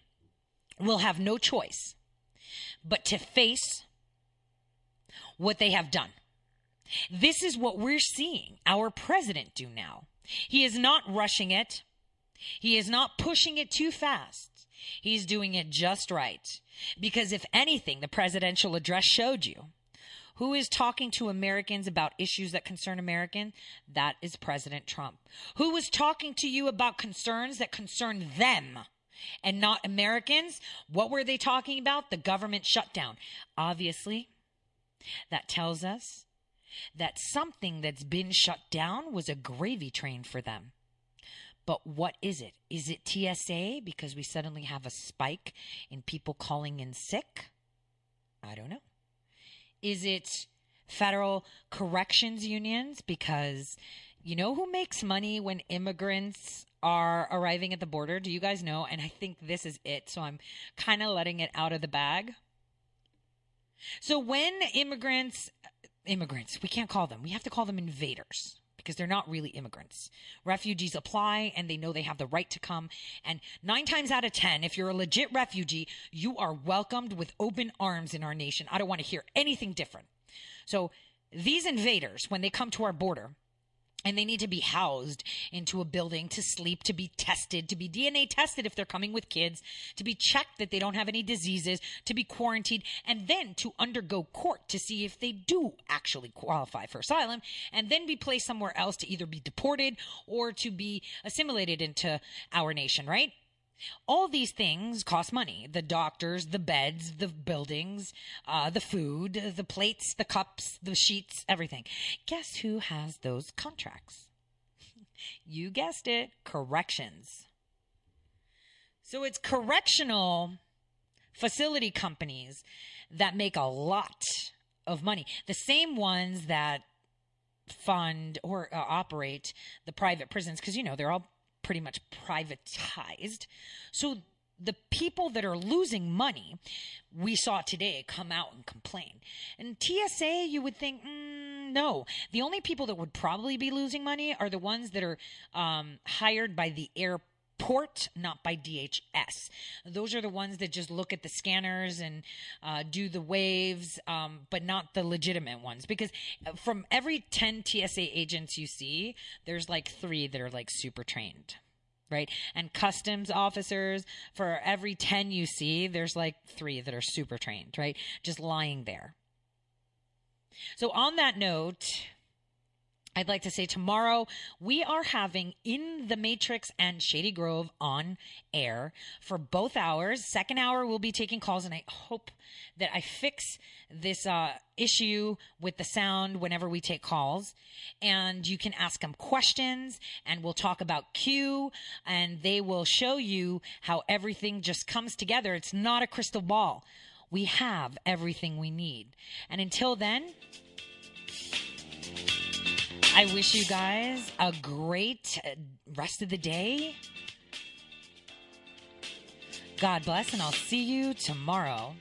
will have no choice but to face what they have done. This is what we're seeing our president do now. He is not rushing it. He is not pushing it too fast. He's doing it just right. Because if anything, the presidential address showed you who is talking to Americans about issues that concern Americans. That is President Trump. Who is talking to you about concerns that concern them and not Americans? What were they talking about? The government shutdown. Obviously, that tells us that something that's been shut down was a gravy train for them. But what is it? Is it TSA because we suddenly have a spike in people calling in sick? I don't know. Is it federal corrections unions because you know who makes money when immigrants are arriving at the border? Do you guys know? And I think this is it, so I'm kind of letting it out of the bag. So when immigrants, we can't call them. We have to call them invaders. Because they're not really immigrants. Refugees apply and they know they have the right to come. And 9 times out of 10, if you're a legit refugee, you are welcomed with open arms in our nation. I don't want to hear anything different. So these invaders, when they come to our border and they need to be housed into a building, to sleep, to be tested, to be DNA tested if they're coming with kids, to be checked that they don't have any diseases, to be quarantined, and then to undergo court to see if they do actually qualify for asylum, and then be placed somewhere else to either be deported or to be assimilated into our nation, right? All these things cost money. The doctors, the beds, the buildings, the food, the plates, the cups, the sheets, everything. Guess who has those contracts? You guessed it, corrections. So it's correctional facility companies that make a lot of money. The same ones that fund or operate the private prisons, because, you know, they're all pretty much privatized. So the people that are losing money, we saw today come out and complain. And TSA, you would think, no. The only people that would probably be losing money are the ones that are hired by the airport, not by DHS. Those are the ones that just look at the scanners and do the waves, but not the legitimate ones. Because from every 10 TSA agents you see, there's like 3 that are like super trained. Right? And customs officers, for every 10 you see, there's like 3 that are super trained, right? Just lying there. So on that note, I'd like to say tomorrow we are having In the Matrix and Shady Grove on air for both hours. Second hour, we'll be taking calls, and I hope that I fix this issue with the sound whenever we take calls. And you can ask them questions, and we'll talk about Q, and they will show you how everything just comes together. It's not a crystal ball. We have everything we need. And until then, I wish you guys a great rest of the day. God bless, and I'll see you tomorrow.